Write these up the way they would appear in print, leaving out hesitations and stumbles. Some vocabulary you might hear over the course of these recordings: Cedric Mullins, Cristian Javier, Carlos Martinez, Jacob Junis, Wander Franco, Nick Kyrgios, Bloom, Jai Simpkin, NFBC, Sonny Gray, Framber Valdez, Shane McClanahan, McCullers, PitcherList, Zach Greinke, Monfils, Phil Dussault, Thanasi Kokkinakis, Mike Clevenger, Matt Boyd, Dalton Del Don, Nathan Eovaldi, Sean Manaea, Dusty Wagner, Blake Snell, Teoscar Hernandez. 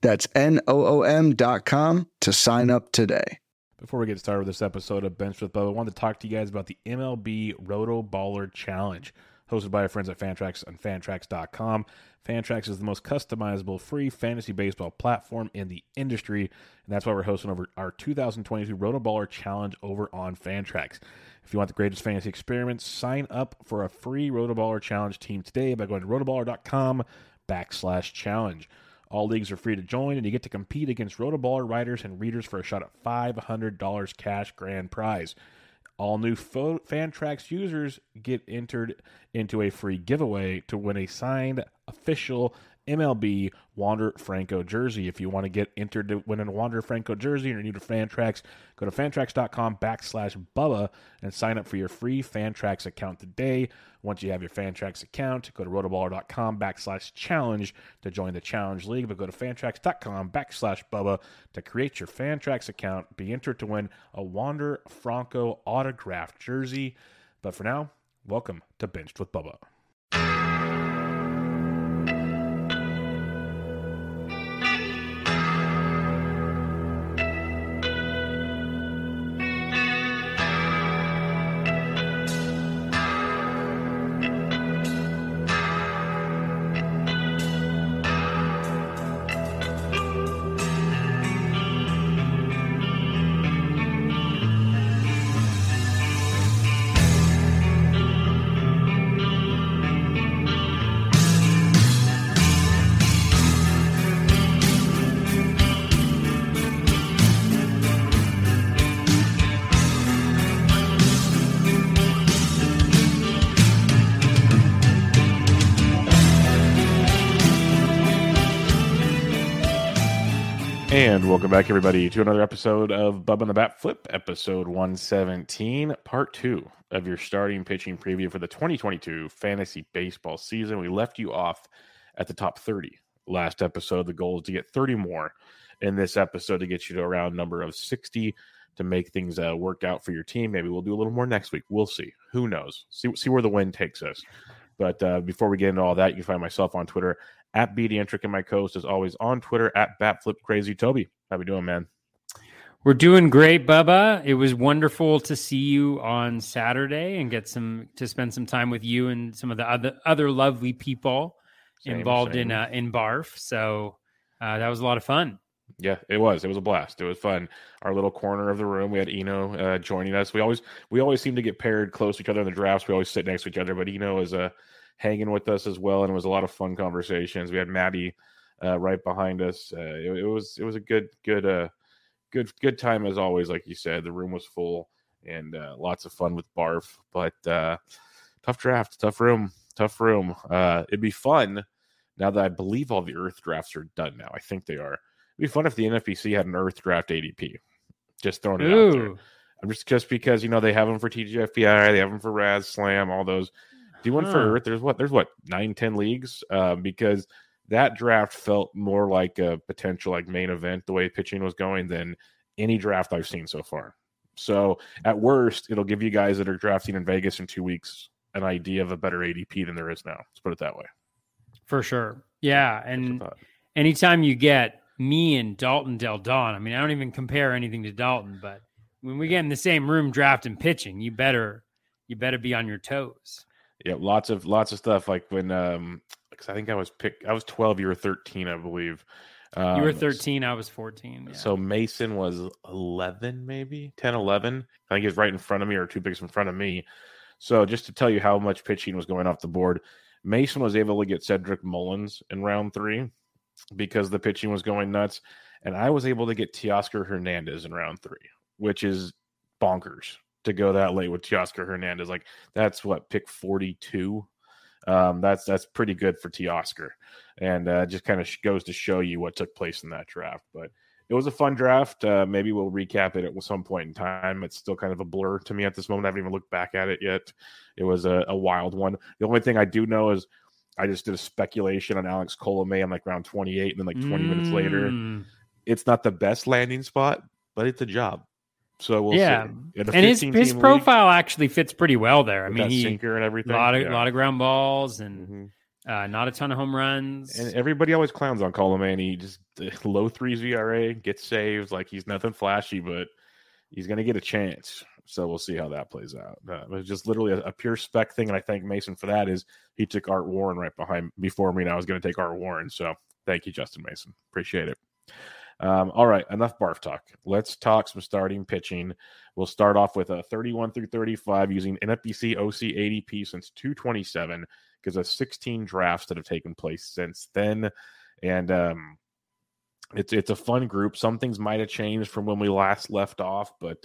That's Noom.com to sign up today. Before we get started with this episode of Bench with Bubba, I wanted to talk to you guys about the MLB Roto Baller Challenge, hosted by our friends at Fantrax on Fantrax.com. Fantrax is the most customizable free fantasy baseball platform in the industry, and that's why we're hosting over our 2022 Roto-Baller Challenge over on Fantrax. If you want the greatest fantasy experiments, sign up for a free Roto-Baller Challenge team today by going to rotoballer.com/challenge. All leagues are free to join, and you get to compete against Roto-Baller writers and readers for a shot at $500 cash grand prize. All new Fantrax users get entered into a free giveaway to win a signed official MLB Wander Franco jersey. If you want to get entered to win a Wander Franco jersey and you're new to Fantrax, go to Fantrax.com/Bubba and sign up for your free Fantrax account today. Once you have your Fantrax account, go to rotoballer.com/challenge to join the challenge league, but go to Fantrax.com/Bubba to create your Fantrax account, be entered to win a Wander Franco autographed jersey. But for now, welcome to Benched with Bubba. And welcome back, everybody, to another episode of Bubba and the Bat Flip, episode 117, part two of your starting pitching preview for the 2022 fantasy baseball season. We left you off at the top 30 last episode. The goal is to get 30 more in this episode to get you to a round number of 60 to make things work out for your team. Maybe we'll do a little more next week. We'll see. Who knows? See where the wind takes us. But before we get into all that, you can find myself on Twitter at BDentrick, and my co-host is always on Twitter at BatFlipCrazy. Toby, how we doing, man? We're doing great, Bubba. It was wonderful to see you on Saturday and get to spend some time with you and some of the other lovely people involved. in Barf. So that was a lot of fun. Yeah, it was. It was a blast. It was fun. Our little corner of the room, we had Eno joining us. We always seem to get paired close to each other in the drafts. We always sit next to each other, but Eno is hanging with us as well, and it was a lot of fun conversations. We had Maddie right behind us. It was a good time as always. Like you said, the room was full and lots of fun with Barf. But tough draft, tough room. It'd be fun now that I believe all the Earth drafts are done now. I think they are. It'd be fun if the NFBC had an Earth draft ADP. Just throwing it out there. I'm just because, you know, they have them for TGFBI, they have them for Raz Slam, all those. Do one for Earth. There's 9-10 leagues, because that draft felt more like a potential like main event the way pitching was going than any draft I've seen so far. So at worst, it'll give you guys that are drafting in Vegas in 2 weeks an idea of a better ADP than there is now. Let's put it that way. For sure. Yeah. And anytime you get me and Dalton Del Don, I mean, I don't even compare anything to Dalton, but when we get in the same room drafting pitching, you better be on your toes. Yeah, lots of stuff. Like when, because I think I was 12, you were 13, I believe. You were 13, I was 14. Yeah. So Mason was 11, maybe 10, 11. I think he was right in front of me or 2 picks in front of me. So just to tell you how much pitching was going off the board, Mason was able to get Cedric Mullins in round 3 because the pitching was going nuts. And I was able to get Teoscar Hernandez in round 3, which is bonkers to go that late with Teoscar Hernandez. Like, that's what, pick 42? That's pretty good for Teoscar. And just kind of goes to show you what took place in that draft. But it was a fun draft. Maybe we'll recap it at some point in time. It's still kind of a blur to me at this moment. I haven't even looked back at it yet. It was a wild one. The only thing I do know is I just did a speculation on Alex Colomé on like round 28, and then like 20 minutes later, it's not the best landing spot, but it's a job. So we'll see. And his profile actually fits pretty well there. I mean, he sinker and everything, a lot of ground balls and. Mm-hmm. Not a ton of home runs. And everybody always clowns on Colomé. He just low threes ERA, gets saves. Like, he's nothing flashy, but he's going to get a chance. So we'll see how that plays out. It's just literally a pure spec thing, and I thank Mason for that. Is he took Art Warren right behind before me, and I was going to take Art Warren. So thank you, Justin Mason. Appreciate it. All right, enough barf talk. Let's talk some starting pitching. We'll start off with a 31 through 35 using NFBC OC ADP since 227 because of 16 drafts that have taken place since then. And it's a fun group. Some things might have changed from when we last left off, but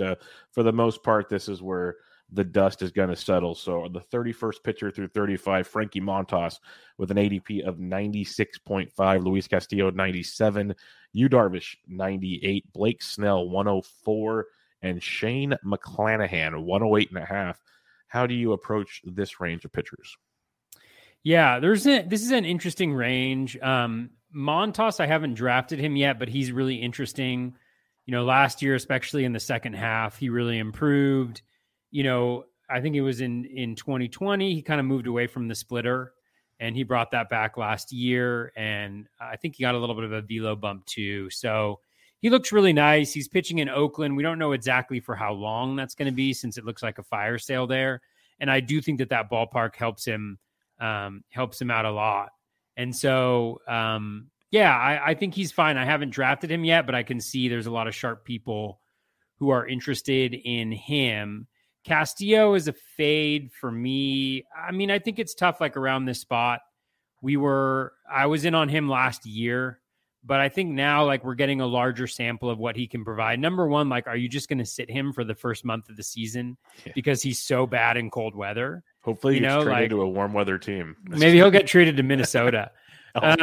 for the most part, this is where the dust is going to settle. So the 31st pitcher through 35, Frankie Montas with an ADP of 96.5, Luis Castillo 97, Yu Darvish 98, Blake Snell 104, and Shane McClanahan 108.5. How do you approach this range of pitchers? Yeah, this is an interesting range. Montas, I haven't drafted him yet, but he's really interesting. You know, last year, especially in the second half, he really improved. You know, I think it was in 2020, he kind of moved away from the splitter, and he brought that back last year. And I think he got a little bit of a velo bump too. So he looks really nice. He's pitching in Oakland. We don't know exactly for how long that's going to be, since it looks like a fire sale there. And I do think that ballpark helps him out a lot. And so, I think he's fine. I haven't drafted him yet, but I can see there's a lot of sharp people who are interested in him. Castillo is a fade for me. I mean, I think it's tough, like around this spot. I was in on him last year, but I think now, like, we're getting a larger sample of what he can provide. Number one, like, are you just going to sit him for the first month of the season because he's so bad in cold weather? Hopefully he gets traded to a warm weather team. Maybe he'll get traded to Minnesota. Yeah,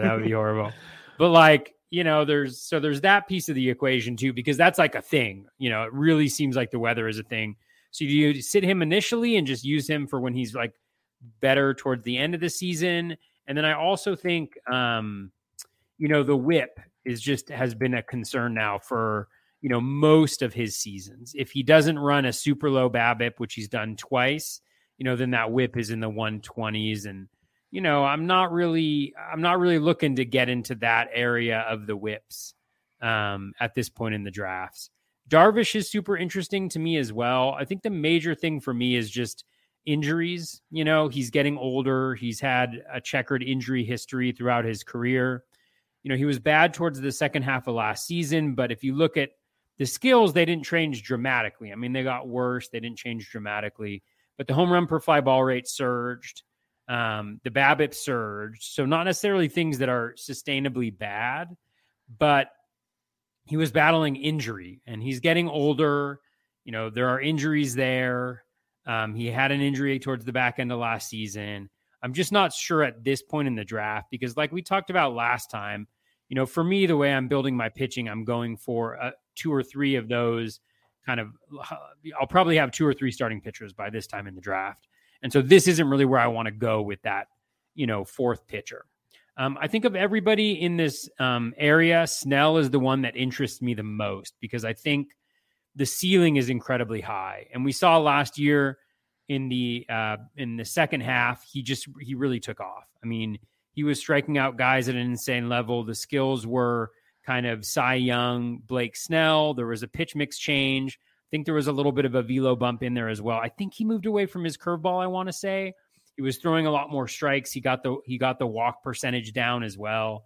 that would be horrible. But like, you know, there's that piece of the equation too, because that's like a thing. You know, it really seems like the weather is a thing. So do you sit him initially and just use him for when he's like better towards the end of the season? And then I also think, you know, the whip has been a concern now for, you know, most of his seasons. If he doesn't run a super low BABIP, which he's done twice, you know, then that whip is in the 120s. And, you know, I'm not really looking to get into that area of the whips at this point in the drafts. Darvish is super interesting to me as well. I think the major thing for me is just injuries. You know, he's getting older. He's had a checkered injury history throughout his career. You know, he was bad towards the second half of last season, but if you look at the skills, they didn't change dramatically. I mean, they got worse. They didn't change dramatically, but the home run per fly ball rate surged. The BABIP surged. So not necessarily things that are sustainably bad, but he was battling injury and he's getting older. You know, there are injuries there. He had an injury towards the back end of last season. I'm just not sure at this point in the draft, because like we talked about last time, you know, for me, the way I'm building my pitching, I'm going for two or three of those kind of, I'll probably have two or three starting pitchers by this time in the draft. And so this isn't really where I want to go with that, you know, fourth pitcher. I think of everybody in this area, Snell is the one that interests me the most, because I think the ceiling is incredibly high. And we saw last year in the second half, he really took off. I mean, he was striking out guys at an insane level. The skills were kind of Cy Young, Blake Snell. There was a pitch mix change. I think there was a little bit of a velo bump in there as well. I think he moved away from his curveball, I want to say. He was throwing a lot more strikes. He got the walk percentage down as well.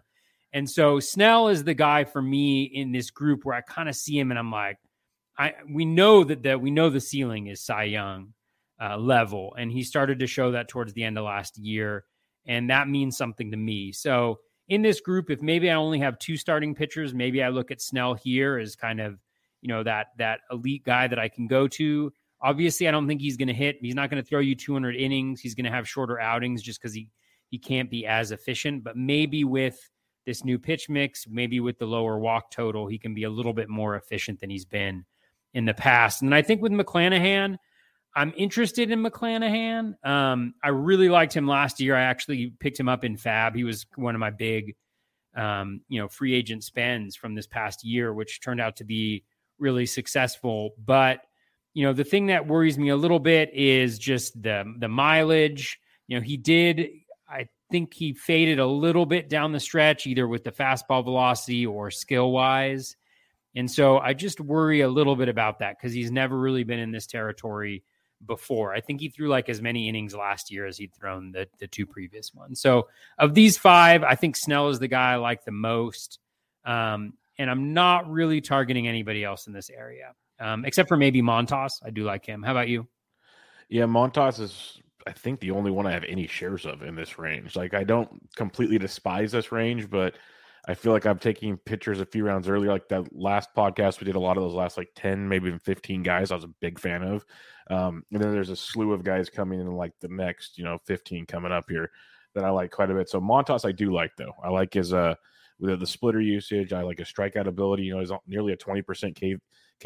And so Snell is the guy for me in this group where I kind of see him and I'm like, we know the ceiling is Cy Young level. And he started to show that towards the end of last year. And that means something to me. So in this group, if maybe I only have two starting pitchers, maybe I look at Snell here as kind of, you know, that elite guy that I can go to. Obviously, I don't think he's going to hit. He's not going to throw you 200 innings. He's going to have shorter outings just because he can't be as efficient. But maybe with this new pitch mix, maybe with the lower walk total, he can be a little bit more efficient than he's been in the past. And I think with McClanahan, I'm interested in McClanahan. I really liked him last year. I actually picked him up in Fab. He was one of my big, free agent spends from this past year, which turned out to be really successful. But, the thing that worries me a little bit is just the mileage. I think he faded a little bit down the stretch, either with the fastball velocity or skill wise. And so I just worry a little bit about that because he's never really been in this territory before. I think he threw like as many innings last year as he'd thrown the two previous ones. So of these five, I think Snell is the guy I like the most. And I'm not really targeting anybody else in this area, except for maybe Montas. I do like him. How about you? Yeah, Montas is, I think, the only one I have any shares of in this range. Like, I don't completely despise this range, but I feel like I'm taking pitchers a few rounds earlier. Like that last podcast, we did a lot of those last like 10, maybe even 15 guys I was a big fan of. And then there's a slew of guys coming in like the next, 15 coming up here that I like quite a bit. So Montas, I do like though. I like his, the splitter usage. I like his strikeout ability. He's nearly a 20% K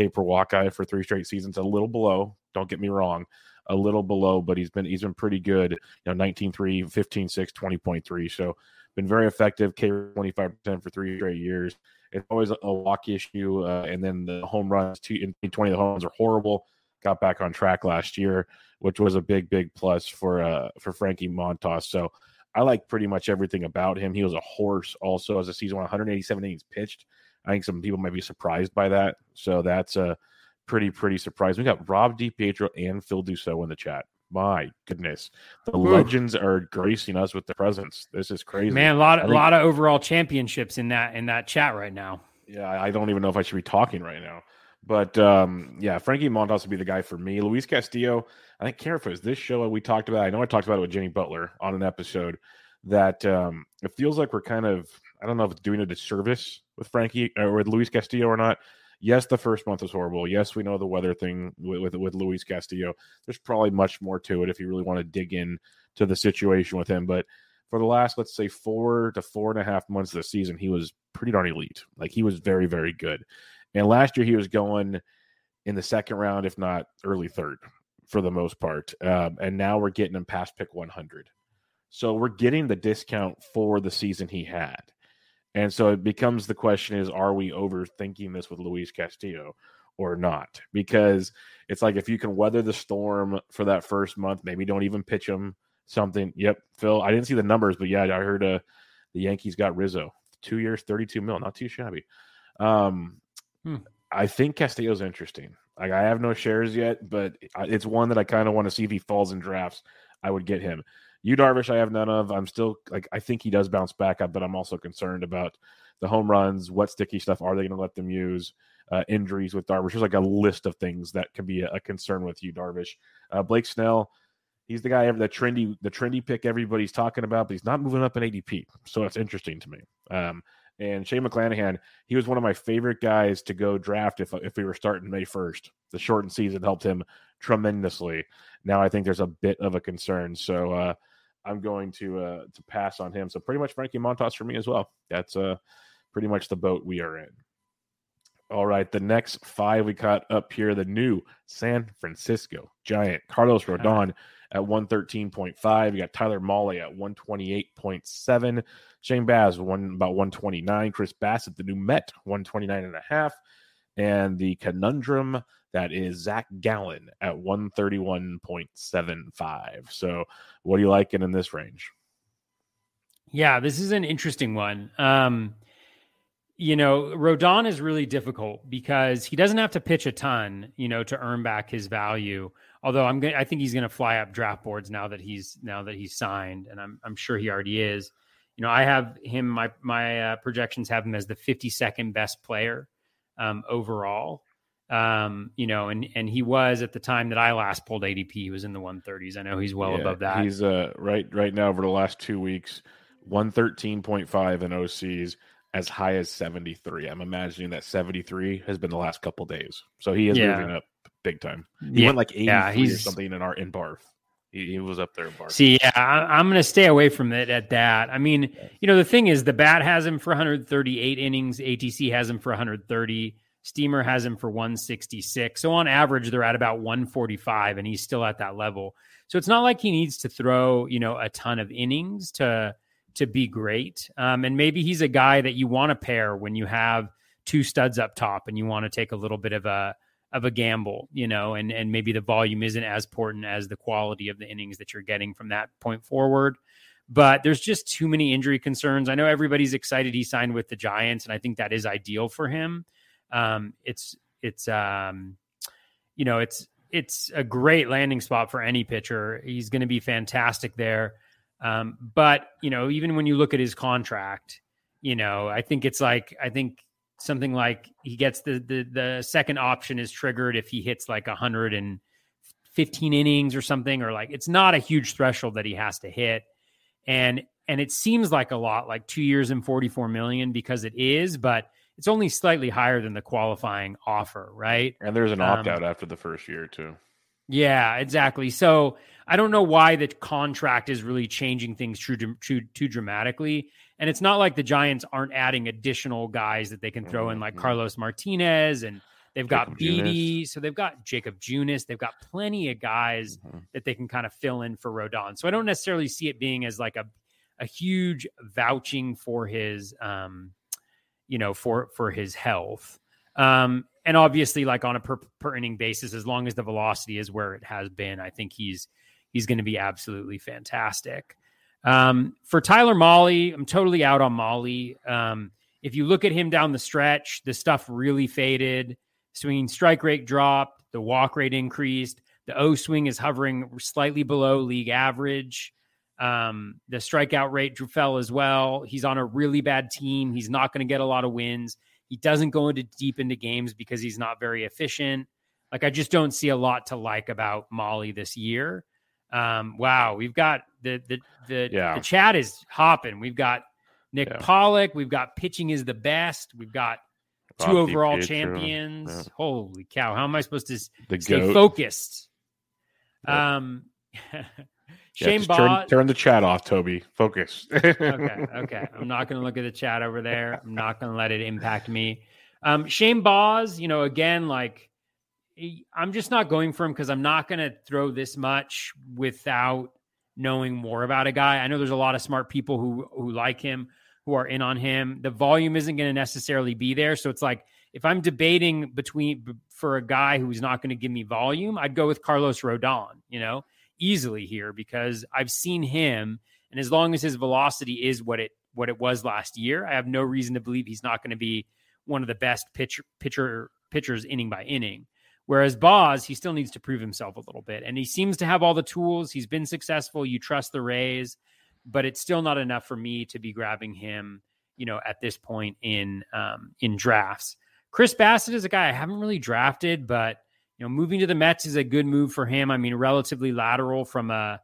per walk guy for three straight seasons, a little below. Don't get me wrong. A little below, but he's been pretty good. 19.3, 15.6, 20.3. So been very effective. K 25% for three straight years. It's always a walk issue, and then the home runs. In 20 of the home runs are horrible. Got back on track last year, which was a big plus for Frankie Montas. So I like pretty much everything about him. He was a horse also as a season, 187 innings pitched. I think some people might be surprised by that. So that's a pretty surprised. We got Rob DiPietro and Phil Dussault in the chat. My goodness, the legends are gracing us with their presence. This is crazy, man. A lot of overall championships in that chat right now. Yeah, I don't even know if I should be talking right now. But Frankie Montas would be the guy for me. Luis Castillo, I think, care if it was this show we talked about. I know I talked about it with Jimmy Butler on an episode that it feels like we're kind of, I don't know if it's doing a disservice with Frankie or with Luis Castillo or not. Yes, the first month was horrible. Yes, we know the weather thing with Luis Castillo. There's probably much more to it if you really want to dig in to the situation with him. But for the last, let's say, 4 to 4.5 months of the season, he was pretty darn elite. Like, he was very, very good. And last year he was going in the second round, if not early third, for the most part. And now we're getting him past pick 100. So we're getting the discount for the season he had. And so it becomes the question is, are we overthinking this with Luis Castillo or not? Because it's like, if you can weather the storm for that first month, maybe don't even pitch him something. Yep, Phil, I didn't see the numbers, but yeah, I heard the Yankees got Rizzo. 2 years, $32 million, not too shabby. I think Castillo's interesting. Like, I have no shares yet, but it's one that I kind of want to see if he falls in drafts. I would get him. Yu Darvish, I have none of. I'm still like, I think he does bounce back up, but I'm also concerned about the home runs. What sticky stuff are they going to let them use? Injuries with Darvish. There's like a list of things that could be a concern with Yu Darvish. Blake Snell, he's the guy, the trendy pick everybody's talking about, but he's not moving up in ADP. So that's interesting to me. And Shane McClanahan, he was one of my favorite guys to go draft if we were starting May 1st. The shortened season helped him tremendously. Now I think there's a bit of a concern. So I'm going to pass on him. So pretty much Frankie Montas for me as well. That's pretty much the boat we are in. All right, the next five we caught up here, the new San Francisco Giant. Carlos Rodon at 113.5. You got Tyler Mahle at 128.7. Shane Baz, about 129. Chris Bassitt, the new Met, 129.5. And the conundrum that is Zach Gallen at 131.75. So what do you like in this range? Yeah, this is an interesting one. Rodon is really difficult because he doesn't have to pitch a ton, to earn back his value. Although I think he's going to fly up draft boards now that he's signed, and I'm sure he already is. I have him. My projections have him as the 52nd best player overall. And he was at the time that I last pulled ADP. He was in the 130s. I know he's above that. He's right now over the last 2 weeks, 113.5 in OCs. As high as 73. I'm imagining that 73 has been the last couple days. So he is moving up big time. He went like 83 or something in Barf. He was up there barking. See, yeah, I'm going to stay away from it at that. I mean, you know, the thing is, the bat has him for 138 innings. ATC has him for 130. Steamer has him for 166. So on average, they're at about 145, and he's still at that level. So it's not like he needs to throw, you know, a ton of innings to be great. And maybe he's a guy that you want to pair when you have two studs up top and you want to take a little bit of a gamble, you know, and maybe the volume isn't as important as the quality of the innings that you're getting from that point forward. But there's just too many injury concerns. I know everybody's excited he signed with the Giants, and I think that is ideal for him. It's a great landing spot for any pitcher. He's going to be fantastic there. But, you know, even when you look at his contract, you know, I think something like he gets the second option is triggered if he hits like 115 innings or something, or like, it's not a huge threshold that he has to hit. And it seems like a lot, like 2 years and $44 million, because it is, but it's only slightly higher than the qualifying offer, right? And there's an opt-out after the first year too. Yeah, exactly. So I don't know why the contract is really changing things too dramatically. And it's not like the Giants aren't adding additional guys that they can throw in, like Carlos Martinez, and they've got Beattie. So they've got Jacob Junis. They've got plenty of guys that they can kind of fill in for Rodon. So I don't necessarily see it being as like a huge vouching for his, you know, for his health. And obviously, like on a per inning basis, as long as the velocity is where it has been, I think he's going to be absolutely fantastic. For Tyler Mahle, I'm totally out on Mahle. If you look at him down the stretch, the stuff really faded. Swinging strike rate dropped. The walk rate increased. The O swing is hovering slightly below league average. The strikeout rate fell as well. He's on a really bad team. He's not going to get a lot of wins. He doesn't go deep into games because he's not very efficient. Like, I just don't see a lot to like about Mahle this year. Wow, we've got the chat is hopping. We've got Nick Pollock. We've got pitching is the best. We've got two overall champions. Yeah. Holy cow! How am I supposed to stay focused? Yeah. Shane Baz, turn the chat off, Toby. Focus. Okay. I'm not going to look at the chat over there. I'm not going to let it impact me. Shane Baz, you know, again, like, I'm just not going for him because I'm not going to throw this much without knowing more about a guy. I know there's a lot of smart people who like him, who are in on him. The volume isn't going to necessarily be there. So it's like, if I'm debating for a guy who's not going to give me volume, I'd go with Carlos Rodon, you know, easily here, because I've seen him. And as long as his velocity is what it was last year, I have no reason to believe he's not going to be one of the best pitchers inning by inning. Whereas Baz, he still needs to prove himself a little bit. And he seems to have all the tools. He's been successful. You trust the Rays, but it's still not enough for me to be grabbing him, you know, at this point in drafts. Chris Bassitt is a guy I haven't really drafted, but, you know, moving to the Mets is a good move for him. I mean, relatively lateral from a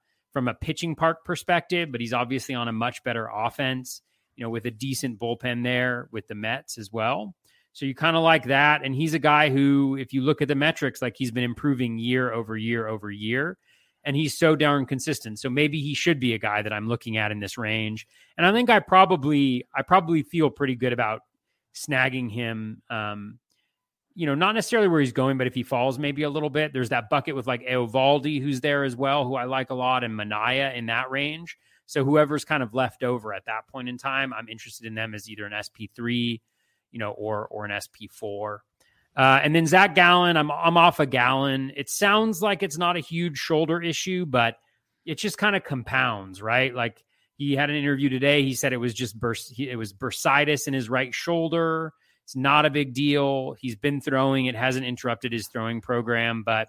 pitching park perspective, but he's obviously on a much better offense, you know, with a decent bullpen there with the Mets as well. So you kind of like that. And he's a guy who, if you look at the metrics, like, he's been improving year over year over year, and he's so darn consistent. So maybe he should be a guy that I'm looking at in this range. And I think I probably feel pretty good about snagging him, you know, not necessarily where he's going, but if he falls maybe a little bit, there's that bucket with like Eovaldi, who's there as well, who I like a lot, and Manaea in that range. So whoever's kind of left over at that point in time, I'm interested in them as either an SP3, you know, or an SP4. And then Zach Gallen, I'm off a Gallen. It sounds like it's not a huge shoulder issue, but it just kind of compounds, right? Like, he had an interview today. He said it was just bursitis in his right shoulder. It's not a big deal. He's been throwing. It hasn't interrupted his throwing program, but,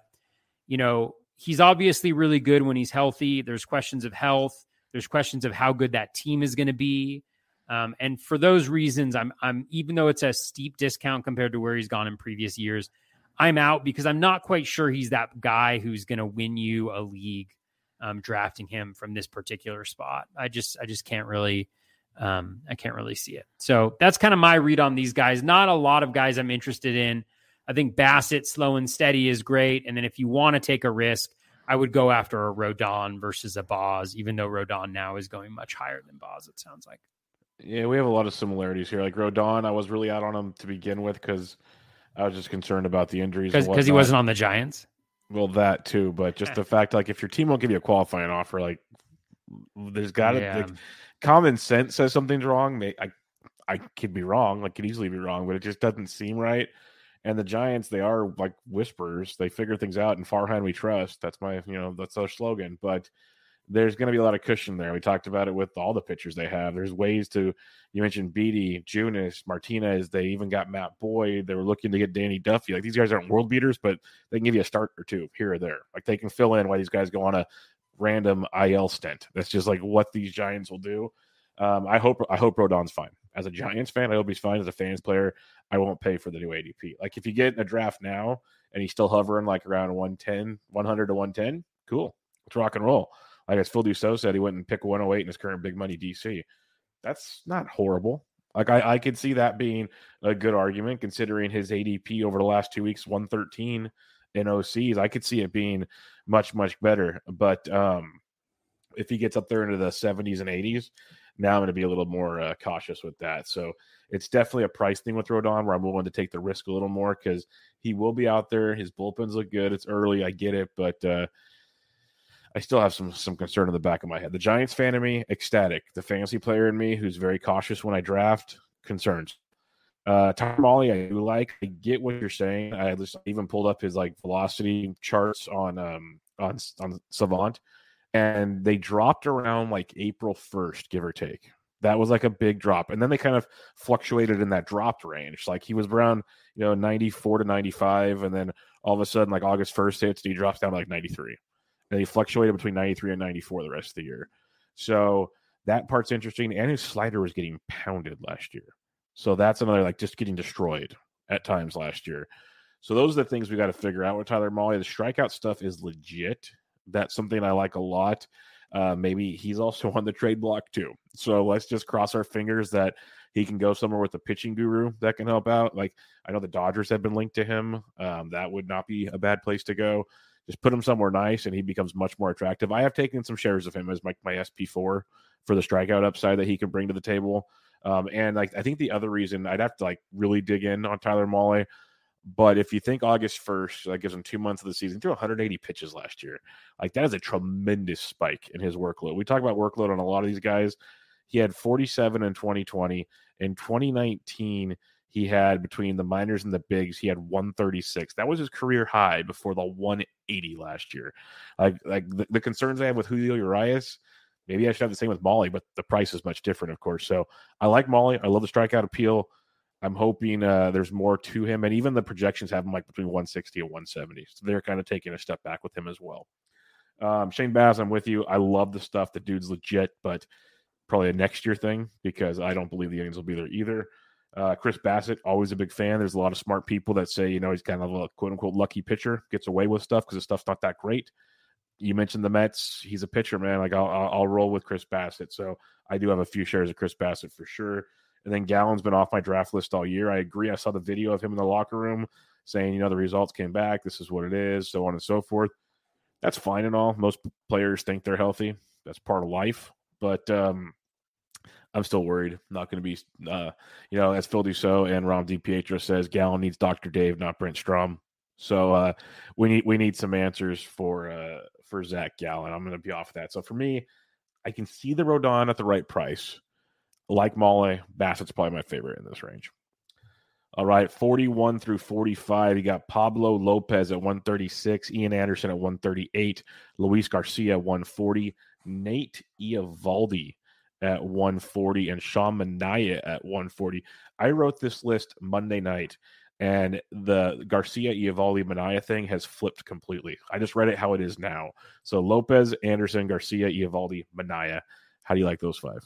you know, he's obviously really good when he's healthy. There's questions of health. There's questions of how good that team is going to be. And for those reasons, I'm even though it's a steep discount compared to where he's gone in previous years, I'm out because I'm not quite sure he's that guy who's going to win you a league, drafting him from this particular spot. I just can't really, I can't really see it. So that's kind of my read on these guys. Not a lot of guys I'm interested in. I think Bassitt slow and steady is great. And then if you want to take a risk, I would go after a Rodon versus a Baz, even though Rodon now is going much higher than Baz, it sounds like. Yeah, we have a lot of similarities here. Like Rodon, I was really out on him to begin with because I was just concerned about the injuries. Because he wasn't on the Giants? Well, that too, but just the fact, like, if your team won't give you a qualifying offer, like, there's got to like, common sense says something's wrong. I could be wrong, like, could easily be wrong, but it just doesn't seem right. And the Giants, they are like whisperers. They figure things out, and Farhan we trust. That's my, you know, that's our slogan. But there's going to be a lot of cushion there. We talked about it with all the pitchers they have. There's ways to, you mentioned Beattie, Junis, Martinez. They even got Matt Boyd. They were looking to get Danny Duffy. Like, these guys aren't world beaters, but they can give you a start or two here or there. Like, they can fill in why these guys go on a random IL stint. That's just like what these Giants will do. I hope Rodon's fine. As a Giants fan, I hope he's fine. As a fans player, I won't pay for the new ADP. Like, if you get in a draft now and he's still hovering like around 110, 100 to 110, cool. Let's rock and roll. Like, as Phil Dussault said, he went and picked 108 in his current big money DC. That's not horrible. Like, I could see that being a good argument considering his ADP over the last 2 weeks, 113 in OCs. I could see it being much, much better. But if he gets up there into the 70s and 80s, now I'm going to be a little more cautious with that. So it's definitely a price thing with Rodon where I'm willing to take the risk a little more because he will be out there. His bullpens look good. It's early. I get it. But I still have some concern in the back of my head. The Giants fan in me, ecstatic. The fantasy player in me, who's very cautious when I draft, concerns. Tyler Mahle, I do like. I get what you're saying. I just even pulled up his like velocity charts on Savant. And they dropped around like April 1st, give or take. That was like a big drop. And then they kind of fluctuated in that dropped range. Like he was around, 94 to 95. And then all of a sudden, like August 1st hits, he drops down to like 93. And he fluctuated between 93 and 94 the rest of the year. So that part's interesting. And his slider was getting pounded last year. So that's another, like, just getting destroyed at times last year. So those are the things we got to figure out with Tyler Mahle. The strikeout stuff is legit. That's something I like a lot. Maybe he's also on the trade block too. So let's just cross our fingers that he can go somewhere with a pitching guru that can help out. Like, I know the Dodgers have been linked to him. That would not be a bad place to go. Just put him somewhere nice and he becomes much more attractive. I have taken some shares of him as my SP4 for the strikeout upside that he can bring to the table. And like, I think the other reason I'd have to like really dig in on Tyler Mahle. But if you think August 1st, that gives him 2 months of the season, threw 180 pitches last year. Like, that is a tremendous spike in his workload. We talk about workload on a lot of these guys. He had 47 in 2020. In 2019, he had, between the minors and the bigs, he had 136. That was his career high before the 180 last year. Like the concerns I have with Julio Urias, maybe I should have the same with Mahle, but the price is much different, of course. So I like Mahle. I love the strikeout appeal. I'm hoping there's more to him. And even the projections have him like between 160 and 170. So they're kind of taking a step back with him as well. Shane Baz, I'm with you. I love the stuff. The dude's legit, but probably a next year thing because I don't believe the innings will be there either. Chris Bassitt, always a big fan. There's a lot of smart people that say, he's kind of a quote-unquote lucky pitcher, gets away with stuff because his stuff's not that great. You mentioned the Mets. He's a pitcher, man. Like, I'll roll with Chris Bassitt. So I do have a few shares of Chris Bassitt for sure. And then Gallen's been off my draft list all year. I agree. I saw the video of him in the locker room saying, the results came back. This is what it is, so on and so forth. That's fine and all. Most players think they're healthy. That's part of life. But I'm still worried. Not going to be, as Phil Dussault and Rom DiPietro says, Gallen needs Dr. Dave, not Brent Strom. So we need some answers for Zach Gallen. I'm going to be off that. So for me, I can see the Rodon at the right price. Like Mahle, Bassett's probably my favorite in this range. All right, 41 through 45. You got Pablo Lopez at 136, Ian Anderson at 138, Luis Garcia at 140, Nate Eovaldi at 140, and Sean Manaea at 140. I wrote this list Monday night, and the Garcia, Eovaldi, Manaea thing has flipped completely. I just read it how it is now. So Lopez, Anderson, Garcia, Eovaldi, Manaea. How do you like those five?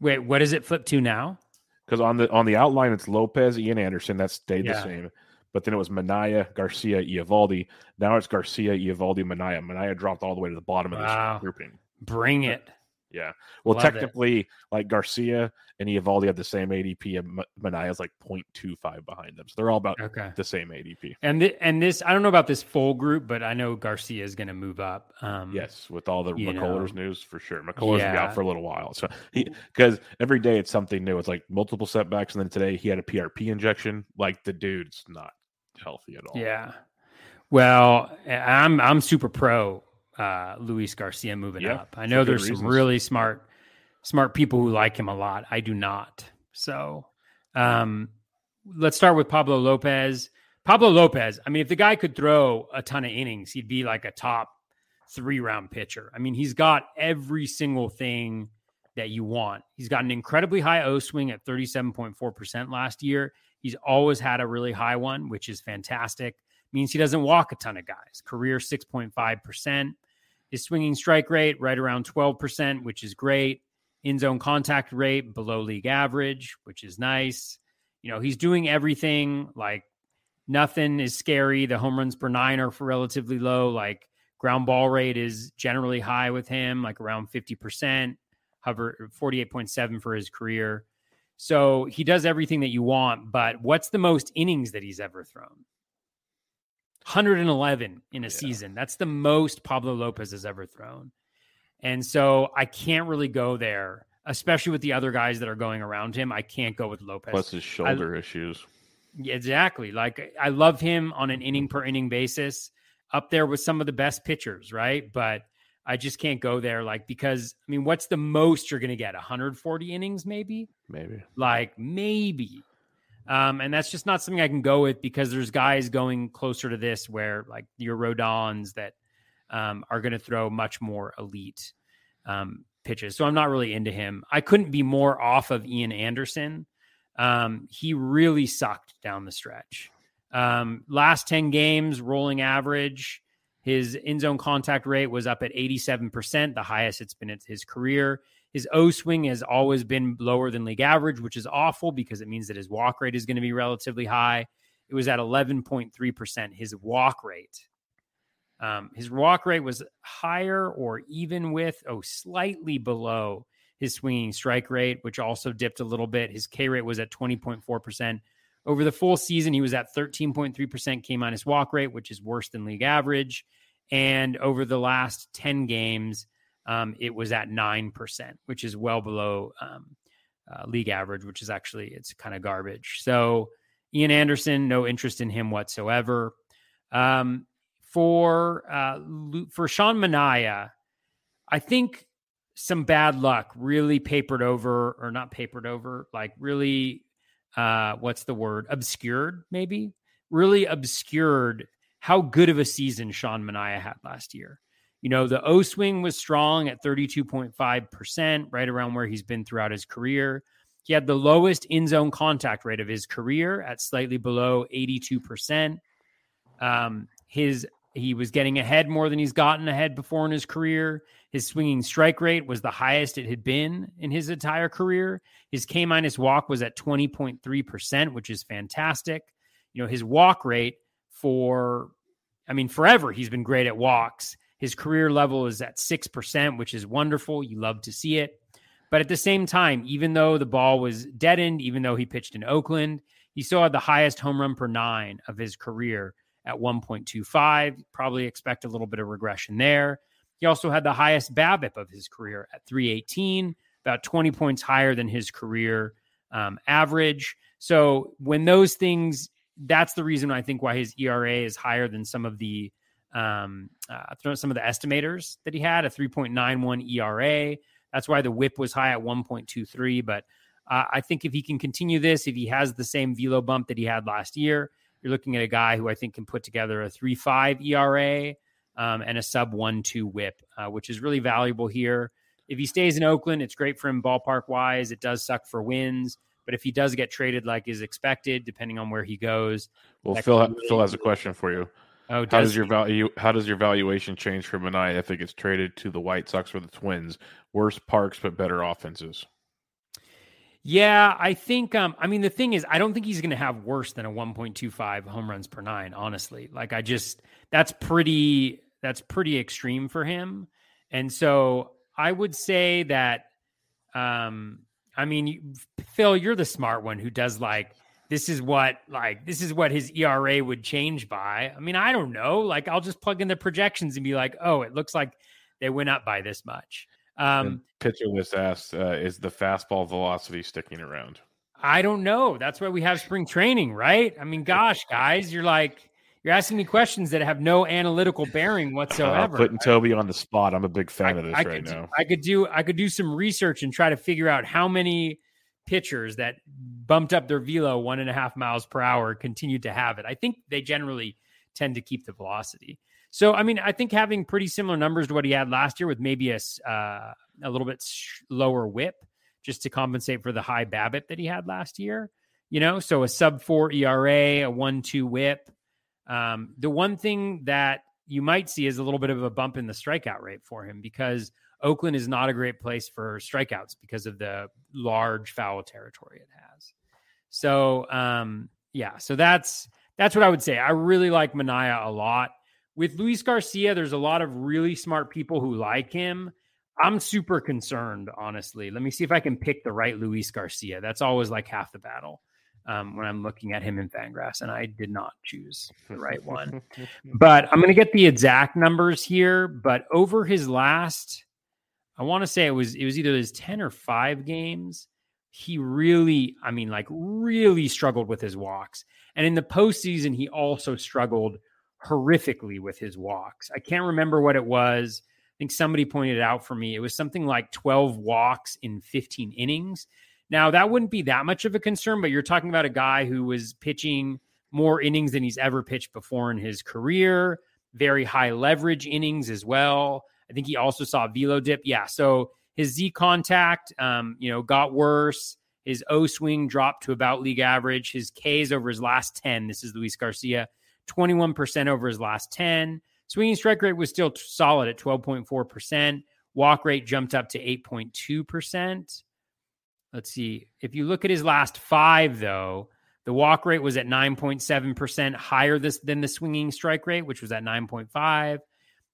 Wait, what does it flip to now? Because on the outline, it's Lopez, Ian Anderson. That stayed the same. But then it was Manaea, Garcia, Eovaldi. Now it's Garcia, Eovaldi, Manaea. Manaea dropped all the way to the bottom of this grouping. Bring it. Yeah. Well, technically, like Garcia and Eovaldi have the same ADP, and Manaea is like 0.25 behind them. So they're all about the same ADP. And this, I don't know about this full group, but I know Garcia is going to move up. Yes, with all the McCullers news for sure. McCullers will be out for a little while. So because every day it's something new. It's like multiple setbacks, and then today he had a PRP injection. Like the dude's not healthy at all. Yeah. Well, I'm super pro Luis Garcia moving up. I know there's some really smart people who like him a lot. I do not. So let's start with Pablo Lopez. Pablo Lopez, I mean, if the guy could throw a ton of innings, he'd be like a top 3-round pitcher. I mean, he's got every single thing that you want. He's got an incredibly high O swing at 37.4% last year. He's always had a really high one, which is fantastic. Means he doesn't walk a ton of guys. Career 6.5%. His swinging strike rate right around 12%, which is great. In zone contact rate below league average, which is nice. You know, he's doing everything. Like nothing is scary. The home runs per nine are relatively low. Like ground ball rate is generally high with him, like around 50%, hover 48.7 for his career. So he does everything that you want, but what's the most innings that he's ever thrown? 111 in a season. That's the most Pablo Lopez has ever thrown. And so I can't really go there, especially with the other guys that are going around him. I can't go with Lopez. Plus his shoulder issues. Exactly. Like I love him on an inning per inning basis, up there with some of the best pitchers, right? But I just can't go there. Like, because I mean, what's the most you're going to get? 140 innings, maybe? Maybe. And that's just not something I can go with because there's guys going closer to this where like your Rodons that are going to throw much more elite pitches. So I'm not really into him. I couldn't be more off of Ian Anderson. He really sucked down the stretch. Last 10 games, rolling average, his in-zone contact rate was up at 87%, the highest it's been in his career. His O swing has always been lower than league average, which is awful because it means that his walk rate is going to be relatively high. It was at 11.3%. His walk rate. His walk rate was higher or even with, slightly below his swinging strike rate, which also dipped a little bit. His K rate was at 20.4%. Over the full season, he was at 13.3% K minus walk rate, which is worse than league average. And over the last 10 games, it was at 9%, which is well below league average, which is actually, it's kind of garbage. So Ian Anderson, no interest in him whatsoever. For Sean Manaea, I think some bad luck really obscured how good of a season Sean Manaea had last year. You know, the O swing was strong at 32.5%, right around where he's been throughout his career. He had the lowest in-zone contact rate of his career at slightly below 82%. He was getting ahead more than he's gotten ahead before in his career. His swinging strike rate was the highest it had been in his entire career. His K-minus walk was at 20.3%, which is fantastic. You know, his walk rate forever he's been great at walks. His career level is at 6%, which is wonderful. You love to see it. But at the same time, even though the ball was deadened, even though he pitched in Oakland, he still had the highest home run per nine of his career at 1.25. Probably expect a little bit of regression there. He also had the highest BABIP of his career at 318, about 20 points higher than his career average. So when those things, that's the reason I think why his ERA is higher than some of the estimators that he had, a 3.91 ERA. That's why the whip was high at 1.23. But I think if he can continue this, if he has the same velo bump that he had last year, you're looking at a guy who I think can put together a 3.5 ERA and a sub 1.2 whip, which is really valuable here. If he stays in Oakland, it's great for him ballpark wise. It does suck for wins. But if he does get traded like is expected, depending on where he goes. Well, Phil has a question for you. Oh, how does your valuation change for Manaea if it gets traded to the White Sox or the Twins? Worse parks, but better offenses. Yeah, I think, the thing is, I don't think he's going to have worse than a 1.25 home runs per nine, honestly. Like that's pretty extreme for him. And so I would say that, I mean, Phil, you're the smart one who does this is what his ERA would change by. I mean, I don't know. Like, I'll just plug in the projections and be like, oh, it looks like they went up by this much. Pitcherless asks, is the fastball velocity sticking around? I don't know. That's why we have spring training, right? I mean, gosh, guys, you're asking me questions that have no analytical bearing whatsoever. Putting Toby on the spot. I'm a big fan of this right now. I could do some research and try to figure out how many pitchers that bumped up their velo 1.5 miles per hour continued to have it. I think they generally tend to keep the velocity. So, I mean, I think having pretty similar numbers to what he had last year with maybe a little bit lower whip just to compensate for the high BABIP that he had last year, you know, so a sub-4 ERA, a 1.2 whip. The one thing that you might see is a little bit of a bump in the strikeout rate for him because Oakland is not a great place for strikeouts because of the large foul territory it has. So, so that's what I would say. I really like Manaea a lot. With Luis Garcia, there's a lot of really smart people who like him. I'm super concerned, honestly. Let me see if I can pick the right Luis Garcia. That's always like half the battle when I'm looking at him in Fangraphs, and I did not choose the right one. But I'm going to get the exact numbers here. But over his last, I want to say it was either his 10 or 5 games, he really, I mean, like really struggled with his walks. And in the postseason, he also struggled horrifically with his walks. I can't remember what it was. I think somebody pointed it out for me. It was something like 12 walks in 15 innings. Now, that wouldn't be that much of a concern, but you're talking about a guy who was pitching more innings than he's ever pitched before in his career, very high leverage innings as well. I think he also saw a velo dip. Yeah, so his Z contact, got worse. His O swing dropped to about league average. His Ks over his last 10, this is Luis Garcia, 21% over his last 10. Swinging strike rate was still solid at 12.4%. Walk rate jumped up to 8.2%. Let's see. If you look at his last 5, though, the walk rate was at 9.7%, higher than the swinging strike rate, which was at 9.5.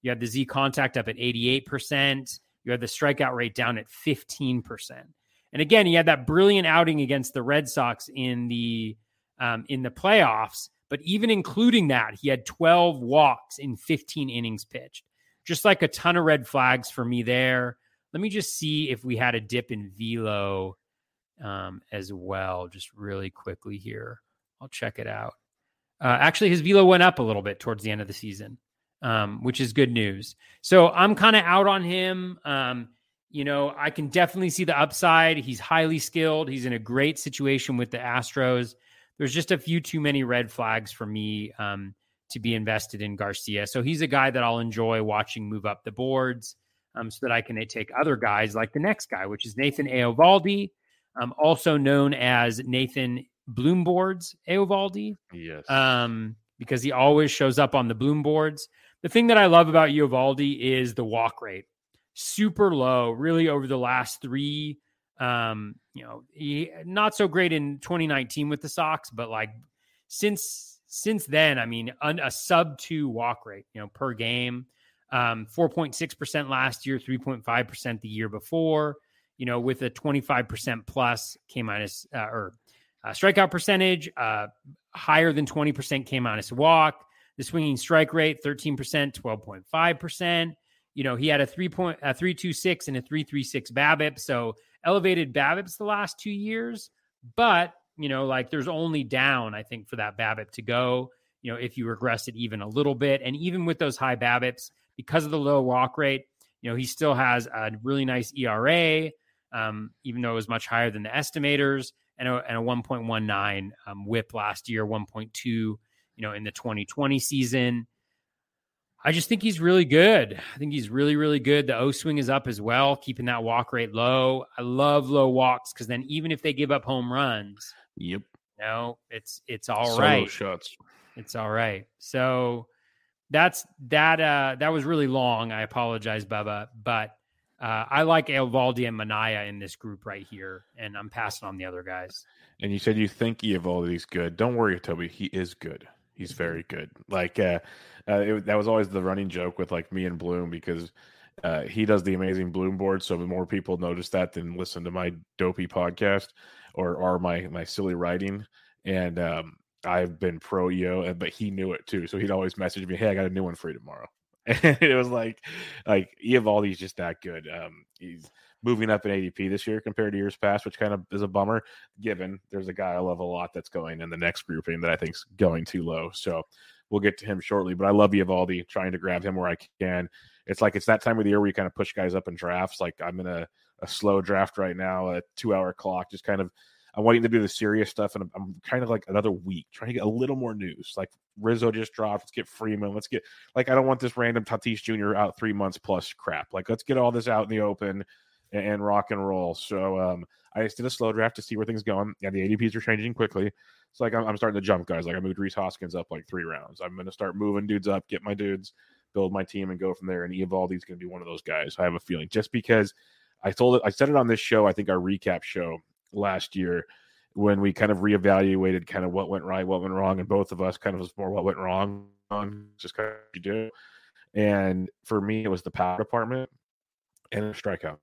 You had the Z contact up at 88%. You had the strikeout rate down at 15%. And again, he had that brilliant outing against the Red Sox in the playoffs. But even including that, he had 12 walks in 15 innings pitched. Just like a ton of red flags for me there. Let me just see if we had a dip in velo as well, just really quickly here. I'll check it out. Actually, his velo went up a little bit towards the end of the season, which is good news. So I'm kind of out on him. I can definitely see the upside. He's highly skilled. He's in a great situation with the Astros. There's just a few too many red flags for me to be invested in Garcia. So he's a guy that I'll enjoy watching move up the boards so that I can take other guys like the next guy, which is Nathan Eovaldi, also known as Nathan Bloomboard's Eovaldi. Yes. Because he always shows up on the Bloomboards. The thing that I love about Eovaldi is the walk rate. Super low, really over the last 3. He not so great in 2019 with the Sox, but like since then, I mean, a sub-2 walk rate, per game, 4.6% last year, 3.5% the year before, with a 25% plus K minus strikeout percentage, higher than 20% K minus walk, the swinging strike rate, 13%, 12.5%, he had a 3.326 and a 3.36 BABIP. So elevated BABIPs the last 2 years, but there's only down, I think, for that BABIP to go, if you regress it even a little bit. And even with those high BABIPs, because of the low walk rate, he still has a really nice ERA, even though it was much higher than the estimators, and a 1.19 whip last year, 1.2, in the 2020 season. I just think he's really good. I think he's really, really good. The O swing is up as well, keeping that walk rate low. I love low walks because then even if they give up home runs, yep, it's all solo right. Shots. It's all right. So that's that. That was really long. I apologize, Bubba, but I like Eovaldi and Manaea in this group right here, and I'm passing on the other guys. And you said you think Eovaldi's good. Don't worry, Toby. He is good. He's very good. That was always the running joke with me and Bloom because He does the amazing Bloom board, so more people notice that than listen to my dopey podcast or my silly writing. And I've been pro EO, but he knew it too. So he'd always message me, "Hey, I got a new one for you tomorrow." And it was like Eovaldi's just that good. He's moving up in ADP this year compared to years past, which kind of is a bummer, given there's a guy I love a lot that's going in the next grouping that I think's going too low. So we'll get to him shortly, but I love Eovaldi, trying to grab him where I can. It's like it's that time of the year where you kind of push guys up in drafts. Like I'm in a slow draft right now, a 2 hour clock, just kind of I'm waiting to do the serious stuff, and I'm kind of like another week trying to get a little more news. Like Rizzo just dropped, let's get Freeman, let's get I don't want this random Tatis Jr. out 3 months plus crap. Like let's get all this out in the open and rock and roll. So I just did a slow draft to see where things going. Yeah, the ADPs are changing quickly. It's like I'm starting to jump guys. Like I moved Reese Hoskins up like 3 rounds. I'm going to start moving dudes up, get my dudes, build my team, and go from there. And Eovaldi's going to be one of those guys. I have a feeling, just because I said it on this show, I think our recap show last year, when we kind of reevaluated kind of what went right, what went wrong, and both of us kind of was more what went wrong on just kind of what you do. And for me, it was the power department and strikeout.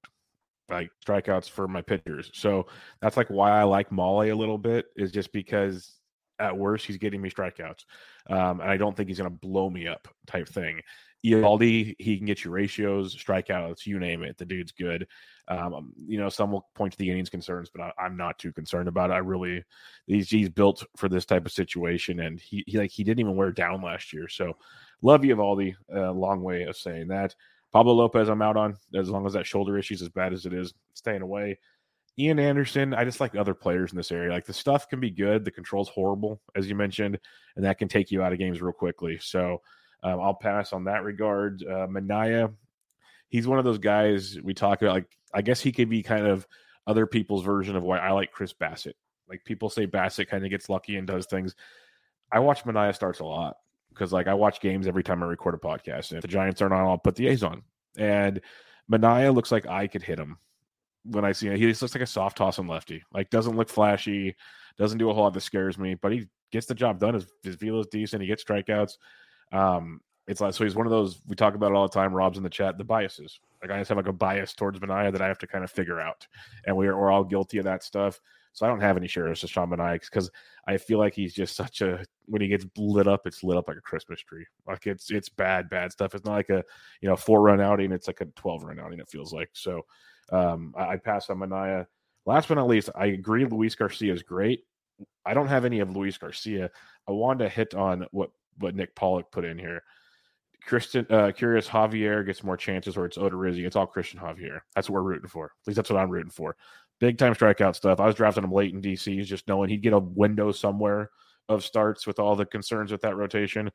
Like strikeouts for my pitchers. So that's like why I like Mahle a little bit, is just because at worst he's getting me strikeouts. And I don't think he's going to blow me up type thing. Eovaldi, he can get you ratios, strikeouts, you name it. The dude's good. Some will point to the innings concerns, but I'm not too concerned about it. I really, he's built for this type of situation, and he didn't even wear down last year. So love Eovaldi, a long way of saying that. Pablo Lopez, I'm out on, as long as that shoulder issue is as bad as it is, staying away. Ian Anderson, I just like other players in this area. Like the stuff can be good, the control's horrible, as you mentioned, and that can take you out of games real quickly. So I'll pass on that regard. Manaea, he's one of those guys we talk about. Like I guess he could be kind of other people's version of why I like Chris Bassitt. Like people say Bassitt kind of gets lucky and does things. I watch Manaea starts a lot, because like I watch games every time I record a podcast, and if the Giants aren't on, I'll put the A's on. And Manaea looks like I could hit him when I see him. He just looks like a soft tossing lefty. Like doesn't look flashy, doesn't do a whole lot that scares me, but he gets the job done. His velo's decent. He gets strikeouts. It's like, so he's one of those, we talk about it all the time. Rob's in the chat, the biases. Like I just have like a bias towards Manaea that I have to kind of figure out, and we're all guilty of that stuff. So I don't have any shares to Sean Manaea, because I feel like he's just such a, when he gets lit up, it's lit up like a Christmas tree. Like it's bad stuff. It's not like a 4-run outing. It's like a 12-run outing, it feels like. So I pass on Manaea. Last but not least, I agree Luis Garcia is great. I don't have any of Luis Garcia. I wanted to hit on what Nick Pollock put in here. Curious Javier gets more chances, or it's Odorizzi. It's all Cristian Javier. That's what we're rooting for. At least that's what I'm rooting for. Big time strikeout stuff. I was drafting him late in DC, just knowing he'd get a window somewhere of starts with all the concerns with that rotation.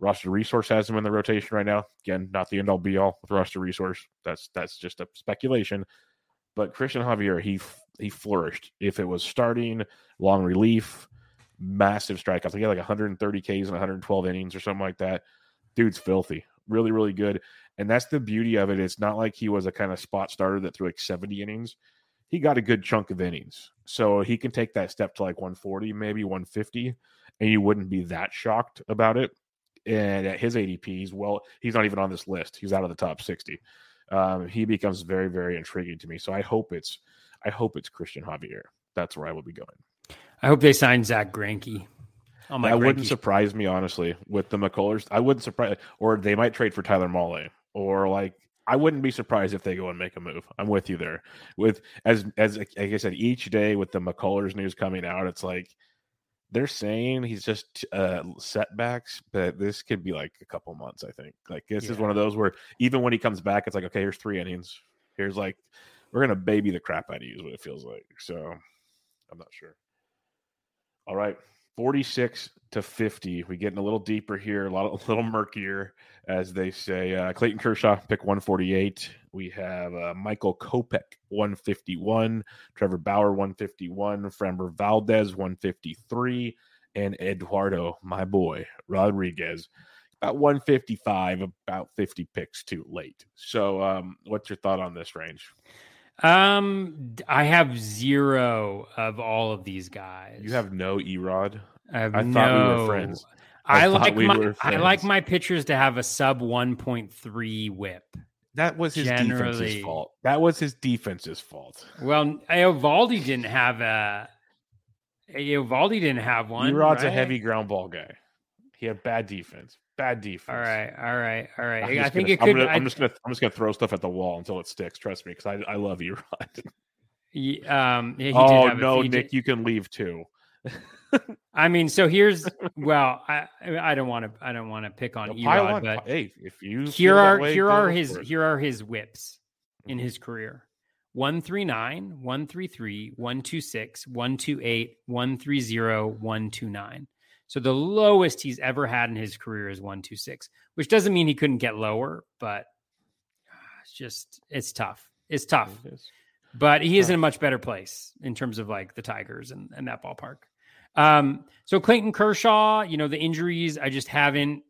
Roster Resource has him in the rotation right now. Again, not the end all be all with Roster Resource. That's just a speculation. But Cristian Javier, he flourished. If it was starting, long relief, massive strikeouts. He had like 130 Ks and 112 innings or something like that. Dude's filthy. Really, really good. And that's the beauty of it. It's not like he was a kind of spot starter that threw like 70 innings. He got a good chunk of innings. So he can take that step to like 140, maybe 150, and you wouldn't be that shocked about it. And at his ADP, he's not even on this list. He's out of the top 60. He becomes very, very intriguing to me. So I hope it's Cristian Javier. That's where I will be going. I hope they sign Zach Greinke. Oh my! That wouldn't surprise me, honestly, with the McCullers. I wouldn't surprise, or they might trade for Tyler Mahle, or like I wouldn't be surprised if they go and make a move. I'm with you there. With as like I said, each day with the McCullers news coming out, it's like they're saying he's just setbacks, but this could be like a couple months. I think like this is one of those where even when he comes back, it's like, okay, here's 3 innings. Here's like we're gonna baby the crap out of you, is what it feels like. So I'm not sure. All right. 46 to 50. We're getting a little deeper here, a little murkier, as they say. Clayton Kershaw, pick 148. We have Michael Kopech, 151. Trevor Bauer, 151. Framber Valdez, 153. And Eduardo, my boy, Rodriguez, about 155, about 50 picks too late. So what's your thought on this range? I have 0 of all of these guys. You have no Erod. I thought we were friends. I like my pitchers to have a sub 1.3 whip. That was his defense's fault. That was his defense's fault. Well, Eovaldi didn't have one. Erod's a heavy ground ball guy. He had bad defense. All right. I'm just gonna throw stuff at the wall until it sticks. Trust me, because I love Erod. Nick, you can leave too. I mean, so here's I don't want to pick on Erod, but hey, if you here are his whips in his career: 139, 133, 126, 128, 130, 129. So the lowest he's ever had in his career is 126, which doesn't mean he couldn't get lower, but it's tough. But he is in a much better place in terms of like the Tigers and that ballpark. So Clayton Kershaw, the injuries, I just haven't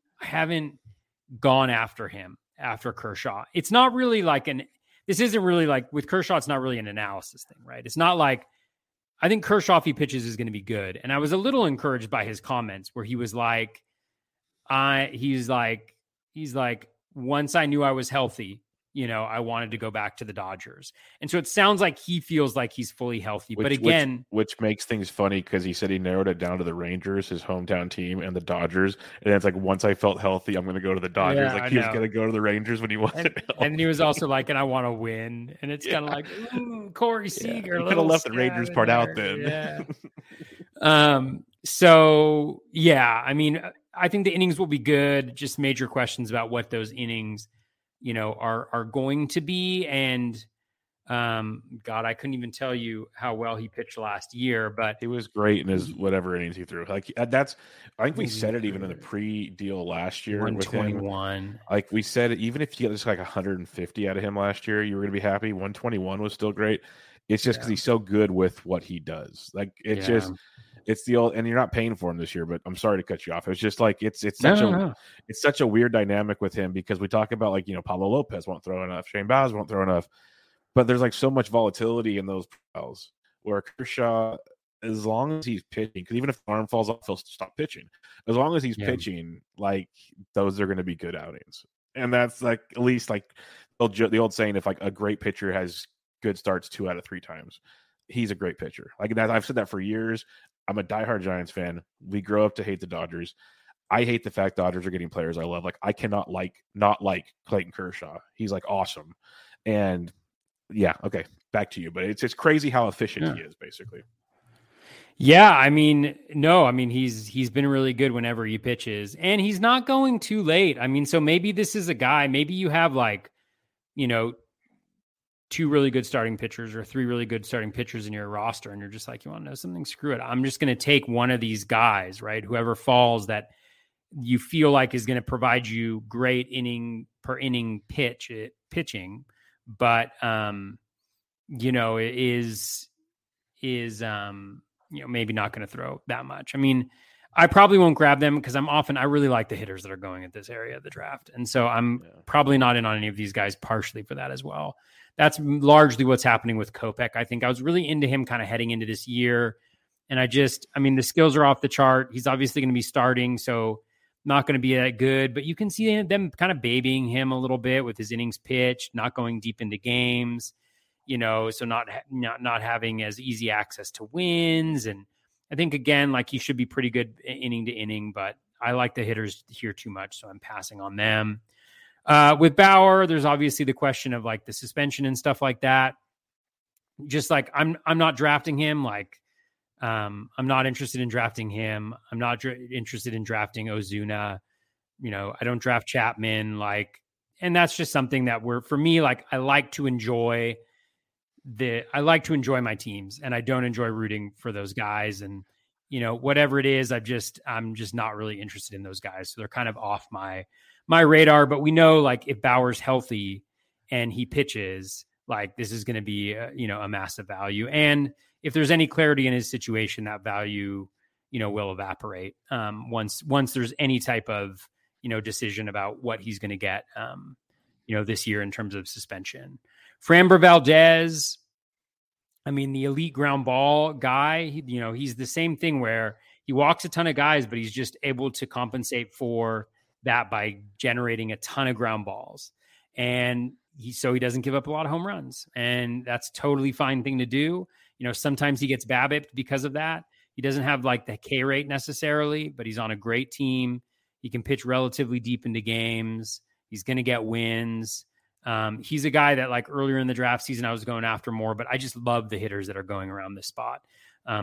gone after him after Kershaw. It's not really like this isn't really like with Kershaw. It's not really an analysis thing, right? It's not like, I think Kershaw, if he pitches, is going to be good. And I was a little encouraged by his comments where he was like, he's like, once I knew I was healthy, I wanted to go back to the Dodgers. And so it sounds like he feels like he's fully healthy. But again, which makes things funny because he said he narrowed it down to the Rangers, his hometown team, and the Dodgers. And it's like, once I felt healthy, I'm going to go to the Dodgers. Yeah, like he was going to go to the Rangers when he wasn't healthy. And he was also like, and I want to win. And it's kind of like, ooh, Corey Seager. You could have left the Rangers part out then. Yeah. So, yeah, I mean, I think the innings will be good. Just major questions about what those innings are going to be. And God, I couldn't even tell you how well he pitched last year, but he was great in his whatever innings he threw. Like I think we said it even in the pre-deal last year. 121. With him. Like we said, even if you get just like 150 out of him last year, you were going to be happy. 121 was still great. It's just because he's so good with what he does. Like it's just... It's the old, and you're not paying for him this year, but I'm sorry to cut you off. It's just like, it's such a weird dynamic with him because we talk about like, Pablo Lopez won't throw enough. Shane Baz won't throw enough, but there's like so much volatility in those profiles where Kershaw, as long as he's pitching, because even if the arm falls off, he'll stop pitching. As long as he's pitching, like those are going to be good outings. And that's like, at least like the old saying, if like a great pitcher has good starts 2 out of 3 times, he's a great pitcher. Like that, I've said that for years. I'm a diehard Giants fan. We grow up to hate the Dodgers. I hate the fact Dodgers are getting players I love. Like I cannot not like Clayton Kershaw. He's like awesome. And okay, back to you. But it's just crazy how efficient he is, basically. Yeah, I mean he's been really good whenever he pitches, and he's not going too late. I mean, so maybe this is a guy. Maybe you have like, 2 really good starting pitchers or 3 really good starting pitchers in your roster. And you're just like, you want to know something? Screw it. I'm just going to take one of these guys, right? Whoever falls that you feel like is going to provide you great inning per inning pitching. But, it is maybe not going to throw that much. I mean, I probably won't grab them because I really like the hitters that are going at this area of the draft. And so I'm probably not in on any of these guys partially for that as well. That's largely what's happening with Kopech. I think I was really into him kind of heading into this year. And the skills are off the chart. He's obviously going to be starting, so not going to be that good. But you can see them kind of babying him a little bit with his innings pitched, not going deep into games, so not having as easy access to wins. And I think, again, like he should be pretty good inning to inning, but I like the hitters here too much, so I'm passing on them. With Bauer, there's obviously the question of like the suspension and stuff like that. Just like I'm not drafting him. Like I'm not interested in drafting him. I'm not interested in drafting Ozuna. I don't draft Chapman. Like, and that's just something that for me, like I like to enjoy my teams, and I don't enjoy rooting for those guys. And whatever it is, I'm just not really interested in those guys. So they're kind of off my radar, but we know like if Bauer's healthy and he pitches, like this is going to be, a massive value. And if there's any clarity in his situation, that value, will evaporate once there's any type of, decision about what he's going to get, this year in terms of suspension. Framber Valdez, I mean, the elite ground ball guy, he's the same thing where he walks a ton of guys, but he's just able to compensate for that by generating a ton of ground balls. And so he doesn't give up a lot of home runs, and that's a totally fine thing to do. You know, sometimes he gets BABIP because of that. He doesn't have like the K rate necessarily, but he's on a great team. He can pitch relatively deep into games. He's going to get wins. He's a guy that like earlier in the draft season, I was going after more, but I just love the hitters that are going around this spot.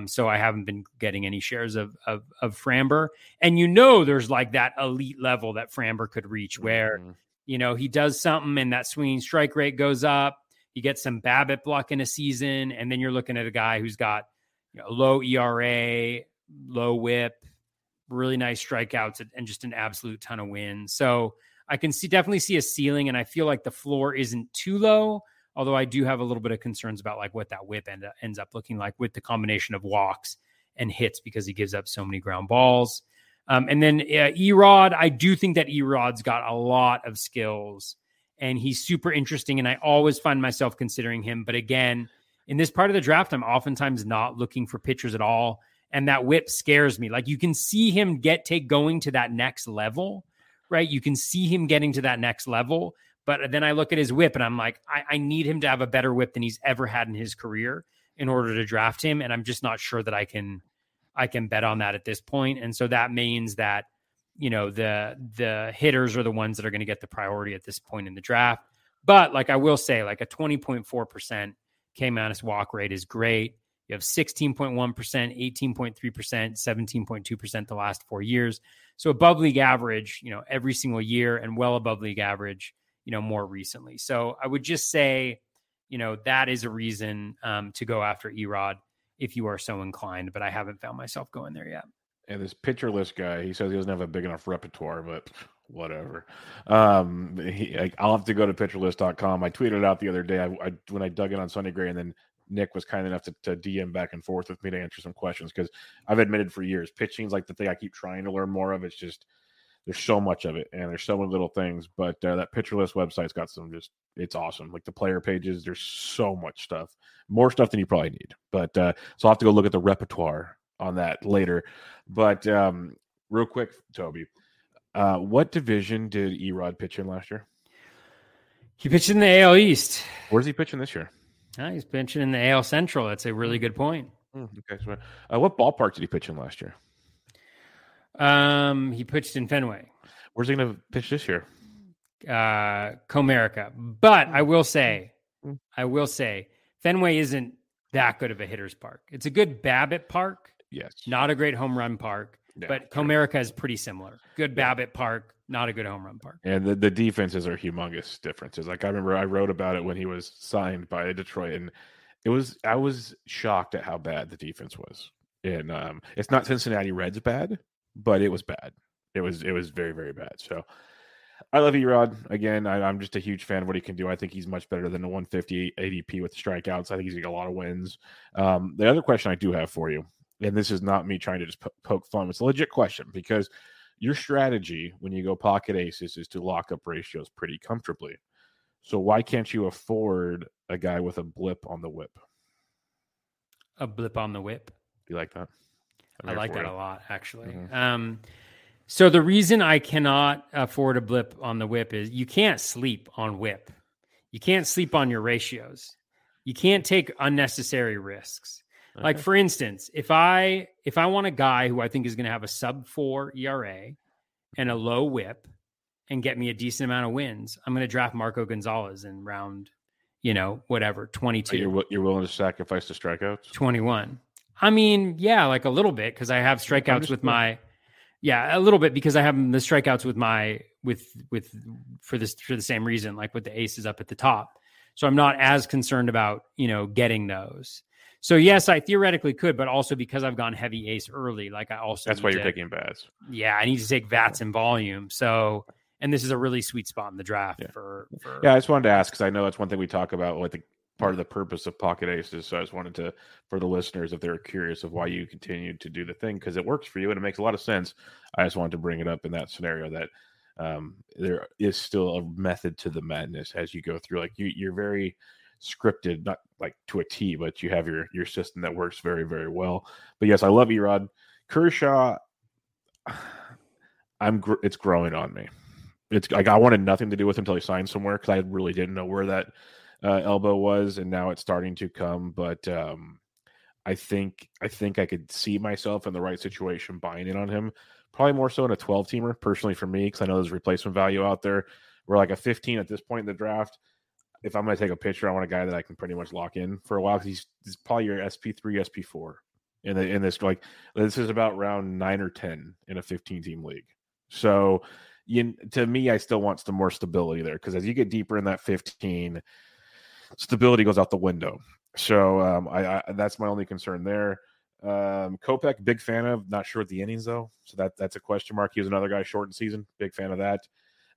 So I haven't been getting any shares of Framber. And you know, there's like that elite level that Framber could reach where, you know, he does something and that swinging strike rate goes up. You get some BABIP luck in a season. And then you're looking at a guy who's got, you know, low ERA, low whip, really nice strikeouts, and just an absolute ton of wins. So I can definitely see a ceiling, and I feel like the floor isn't too low, although I do have a little bit of concerns about like what that whip ends up looking like with the combination of walks and hits because he gives up so many ground balls. And then E-Rod, I do think that E-Rod's got a lot of skills, and he's super interesting, and I always find myself considering him. But again, in this part of the draft, I'm oftentimes not looking for pitchers at all, and that whip scares me. Like, you can see him take going to that next level, right? You can see him getting to that next level, but then I look at his whip and I'm like, I need him to have a better whip than he's ever had in his career in order to draft him. And I'm just not sure that I can bet on that at this point. And so that means that, you know, the hitters are the ones that are going to get the priority at this point in the draft. But like, I will say like a 20.4% K minus walk rate is great. You have 16.1%, 18.3%, 17.2% the last 4 years. So above league average, you know, every single year, and well above league average, you know, more recently. So I would just say, you know, that is a reason to go after E-Rod if you are so inclined, but I haven't found myself going there yet. And this pitcherless guy, he says he doesn't have a big enough repertoire, but whatever. I'll have to go to pitcherless.com. I tweeted out the other day when I dug in on Sonny Gray, and then Nick was kind enough to DM back and forth with me to answer some questions, because I've admitted for years, pitching's like the thing I keep trying to learn more of. It's just, there's so much of it, and there's so many little things, but that PitcherList website's got some it's awesome. Like the player pages, there's so much stuff, more stuff than you probably need. But so I'll have to go look at the repertoire on that later. But real quick, Toby, what division did E-Rod pitch in last year? He pitched in the AL East. Where's he pitching this year? He's pitching in the AL Central. That's a really good point. Okay. So, what ballpark did he pitch in last year? He pitched in Fenway. Where's he going to pitch this year? Comerica. But I will say, Fenway isn't that good of a hitter's park. It's a good BABIP park. Yes. Not a great home run park. Yeah, but Comerica is pretty similar. Good BABIP park, not a good home run park. And the defenses are humongous differences. Like, I remember I wrote about it when he was signed by Detroit, and I was shocked at how bad the defense was. And it's not Cincinnati Reds bad, but it was bad. It was very, very bad. So I love E-Rod. Again, I'm just a huge fan of what he can do. I think he's much better than the 150 ADP with strikeouts. I think he's going to get a lot of wins. The other question I do have for you, and this is not me trying to just poke fun. It's a legit question, because your strategy when you go pocket aces is to lock up ratios pretty comfortably. So why can't you afford a guy with a blip on the whip? A blip on the whip? Do you like that? I like that a lot, actually. Mm-hmm. So the reason I cannot afford a blip on the whip is you can't sleep on whip. You can't sleep on your ratios. You can't take unnecessary risks. Okay. Like, for instance, if I want a guy who I think is going to have a sub-4 ERA and a low whip and get me a decent amount of wins, I'm going to draft Marco Gonzalez in round, you know, whatever, 22. You're willing to sacrifice the strikeouts? 21. I mean, yeah, like a little bit, because I have strikeouts with my, yeah, a little bit, because I have the strikeouts with my, with, for the same reason, like with the aces up at the top. So I'm not as concerned about, you know, getting those. So yes, I theoretically could, but also because I've gone heavy ace early, like I also, that's why you're taking Baz. Yeah. I need to take Vats and volume. So, and this is a really sweet spot in the draft for. Yeah. I just wanted to ask, cause I know that's one thing we talk about, what the, part of the purpose of pocket aces. So I just wanted to, for the listeners, if they're curious of why you continue to do the thing, because it works for you and it makes a lot of sense. I just wanted to bring it up in that scenario that there is still a method to the madness as you go through. Like you're very scripted, not like to a T, but you have your system that works very, very well. But yes, I love E-Rod. Kershaw, it's growing on me. it's like I wanted nothing to do with him until he signed somewhere, because I really didn't know where that elbow was, and now it's starting to come. But I think I could see myself in the right situation buying in on him, probably more so in a 12-teamer personally for me, because I know there's replacement value out there. We're like a 15 at this point in the draft. If I'm going to take a pitcher, I want a guy that I can pretty much lock in for a while, because he's probably your SP3, SP4 in this. Like, this is about round 9 or 10 in a 15-team league. So to me, I still want some more stability there, because as you get deeper in that 15, stability goes out the window. So that's my only concern there. Kopech, big fan of. Not sure at the innings, though. So that's a question mark. He was another guy short in season. Big fan of that.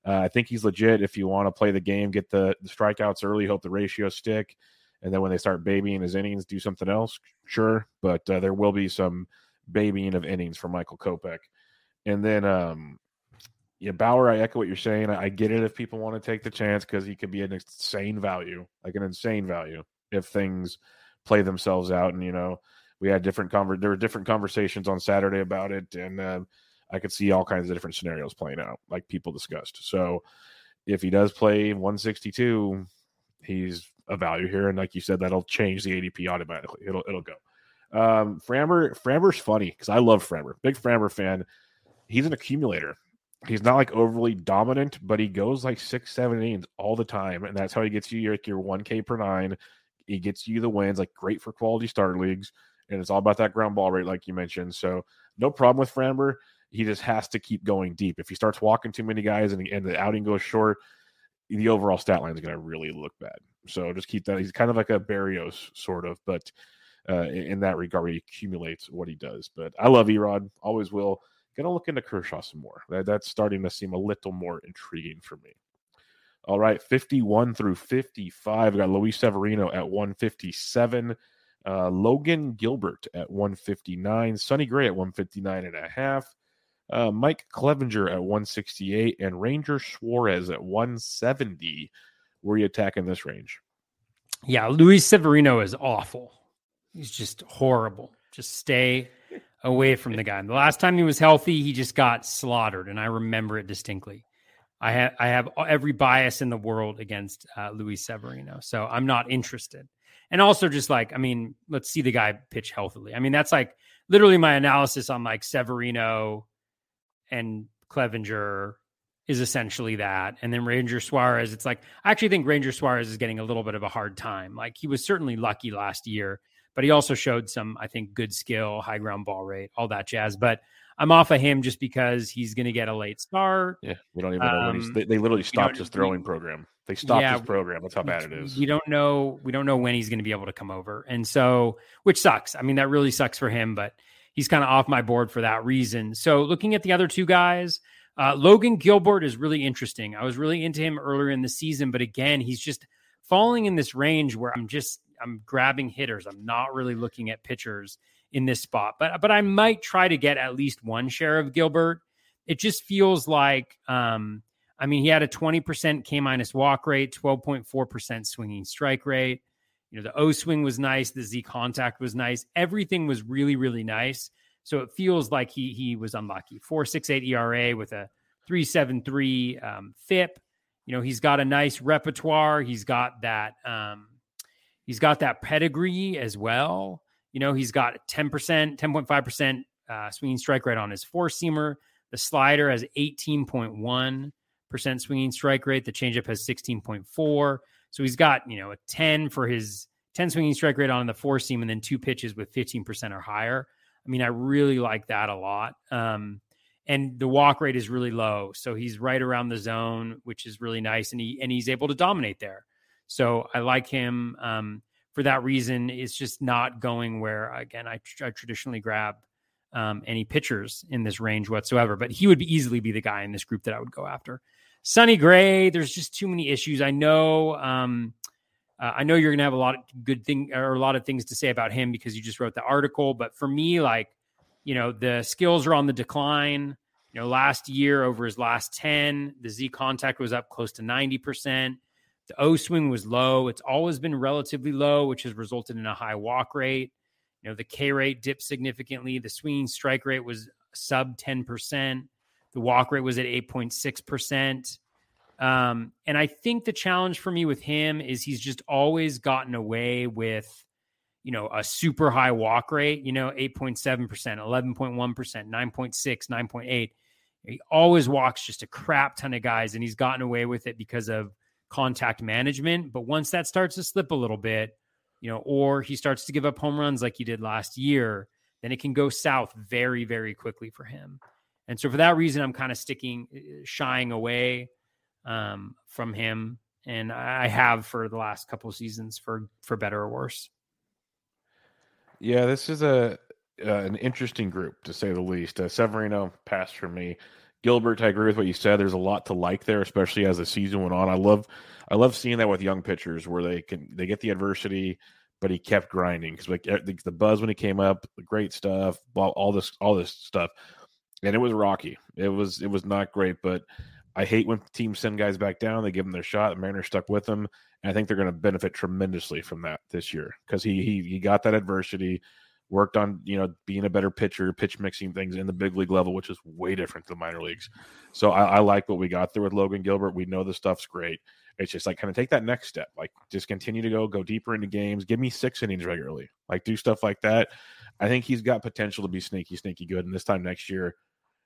I think he's legit. If you want to play the game, get the strikeouts early, hope the ratio stick, and then when they start babying his innings, do something else, sure. But there will be some babying of innings for Michael Kopech. And then Bauer, I echo what you're saying. I get it if people want to take the chance, because he could be an insane value, if things play themselves out. And, we had different conversations on Saturday about it, and I could see all kinds of different scenarios playing out, like people discussed. So if he does play 162, he's a value here. And like you said, that'll change the ADP automatically. It'll go. Framber's funny, because I love Framber. Big Framber fan. He's an accumulator. He's not like overly dominant, but he goes like 6, 7 innings all the time. And that's how he gets you your 1K per 9. He gets you the wins, like great for quality starter leagues. And it's all about that ground ball rate, like you mentioned. So no problem with Framber. He just has to keep going deep. If he starts walking too many guys and the outing goes short, the overall stat line is going to really look bad. So just keep that. He's kind of like a Berrios sort of, but in that regard, he accumulates what he does. But I love Erod, always will. Going to look into Kershaw some more. That's starting to seem a little more intriguing for me. All right, 51 through 55. We got Luis Severino at 157. Logan Gilbert at 159. Sonny Gray at 159.5. Mike Clevinger at 168 and Ranger Suarez at 170. Were you attacking this range? Yeah, Luis Severino is awful. He's just horrible. Just stay away from the guy. The last time he was healthy, he just got slaughtered, and I remember it distinctly. I have every bias in the world against Luis Severino, so I'm not interested. And also just let's see the guy pitch healthily. That's like literally my analysis on like Severino and Clevinger is essentially that. And then Ranger Suarez, it's like, I actually think Ranger Suarez is getting a little bit of a hard time. Like, he was certainly lucky last year, but he also showed some, I think, good skill, high ground ball rate, all that jazz. But I'm off of him just because he's going to get a late start. Yeah, we don't even know. They literally stopped his throwing program. They stopped his program. That's how bad it is. We don't know when he's going to be able to come over. And so, which sucks. That really sucks for him, but he's kind of off my board for that reason. So looking at the other two guys, Logan Gilbert is really interesting. I was really into him earlier in the season, but again, he's just falling in this range where I'm grabbing hitters. I'm not really looking at pitchers in this spot, but I might try to get at least one share of Gilbert. It just feels like, he had a 20% K- walk rate, 12.4% swinging strike rate. The O swing was nice. The Z contact was nice. Everything was really, really nice. So it feels like he was unlucky. 4.68 ERA with a 3.73 FIP. He's got a nice repertoire. He's got that pedigree as well. He's got 10.5% swinging strike rate on his four seamer. The slider has 18.1% swinging strike rate. The changeup has 16.4. So he's got, a 10 for his 10 swinging strike rate on the four seam, and then 2 pitches with 15% or higher. I really like that a lot. And the walk rate is really low. So he's right around the zone, which is really nice. And he's able to dominate there. So I like him for that reason. It's just not going where, again, I traditionally grab any pitchers in this range whatsoever, but he would easily be the guy in this group that I would go after. Sonny Gray, there's just too many issues. I know you're going to have a lot of things to say about him because you just wrote the article. But for me, the skills are on the decline. Last year over his last 10, the Z contact was up close to 90%. The O swing was low. It's always been relatively low, which has resulted in a high walk rate. The K rate dipped significantly. The swinging strike rate was sub 10%. The walk rate was at 8.6%. And I think the challenge for me with him is he's just always gotten away with, you know, a super high walk rate, you know, 8.7%, 11.1%, 9.6, 9.8. He always walks just a crap ton of guys, and he's gotten away with it because of contact management. But once that starts to slip a little bit, you know, or he starts to give up home runs like he did last year, then it can go south very, very quickly for him. And so for that reason, I'm kind of shying away from him. And I have for the last couple of seasons, for better or worse. Yeah, this is an interesting group, to say the least. Severino passed for me. Gilbert, I agree with what you said. There's a lot to like there, especially as the season went on. I love seeing that with young pitchers where they get the adversity, but he kept grinding, because like the buzz when he came up, the great stuff, all this stuff, and it was rocky. It was not great, but I hate when teams send guys back down. They give them their shot. The Mariners stuck with them, and I think they're going to benefit tremendously from that this year, because he got that adversity, worked on, you know, being a better pitcher, pitch mixing things in the big league level, which is way different than the minor leagues. So I like what we got there with Logan Gilbert. We know the stuff's great. It's just like, kind of take that next step, like just continue to go deeper into games. Give me 6 innings regularly, like do stuff like that. I think he's got potential to be sneaky good. And this time next year,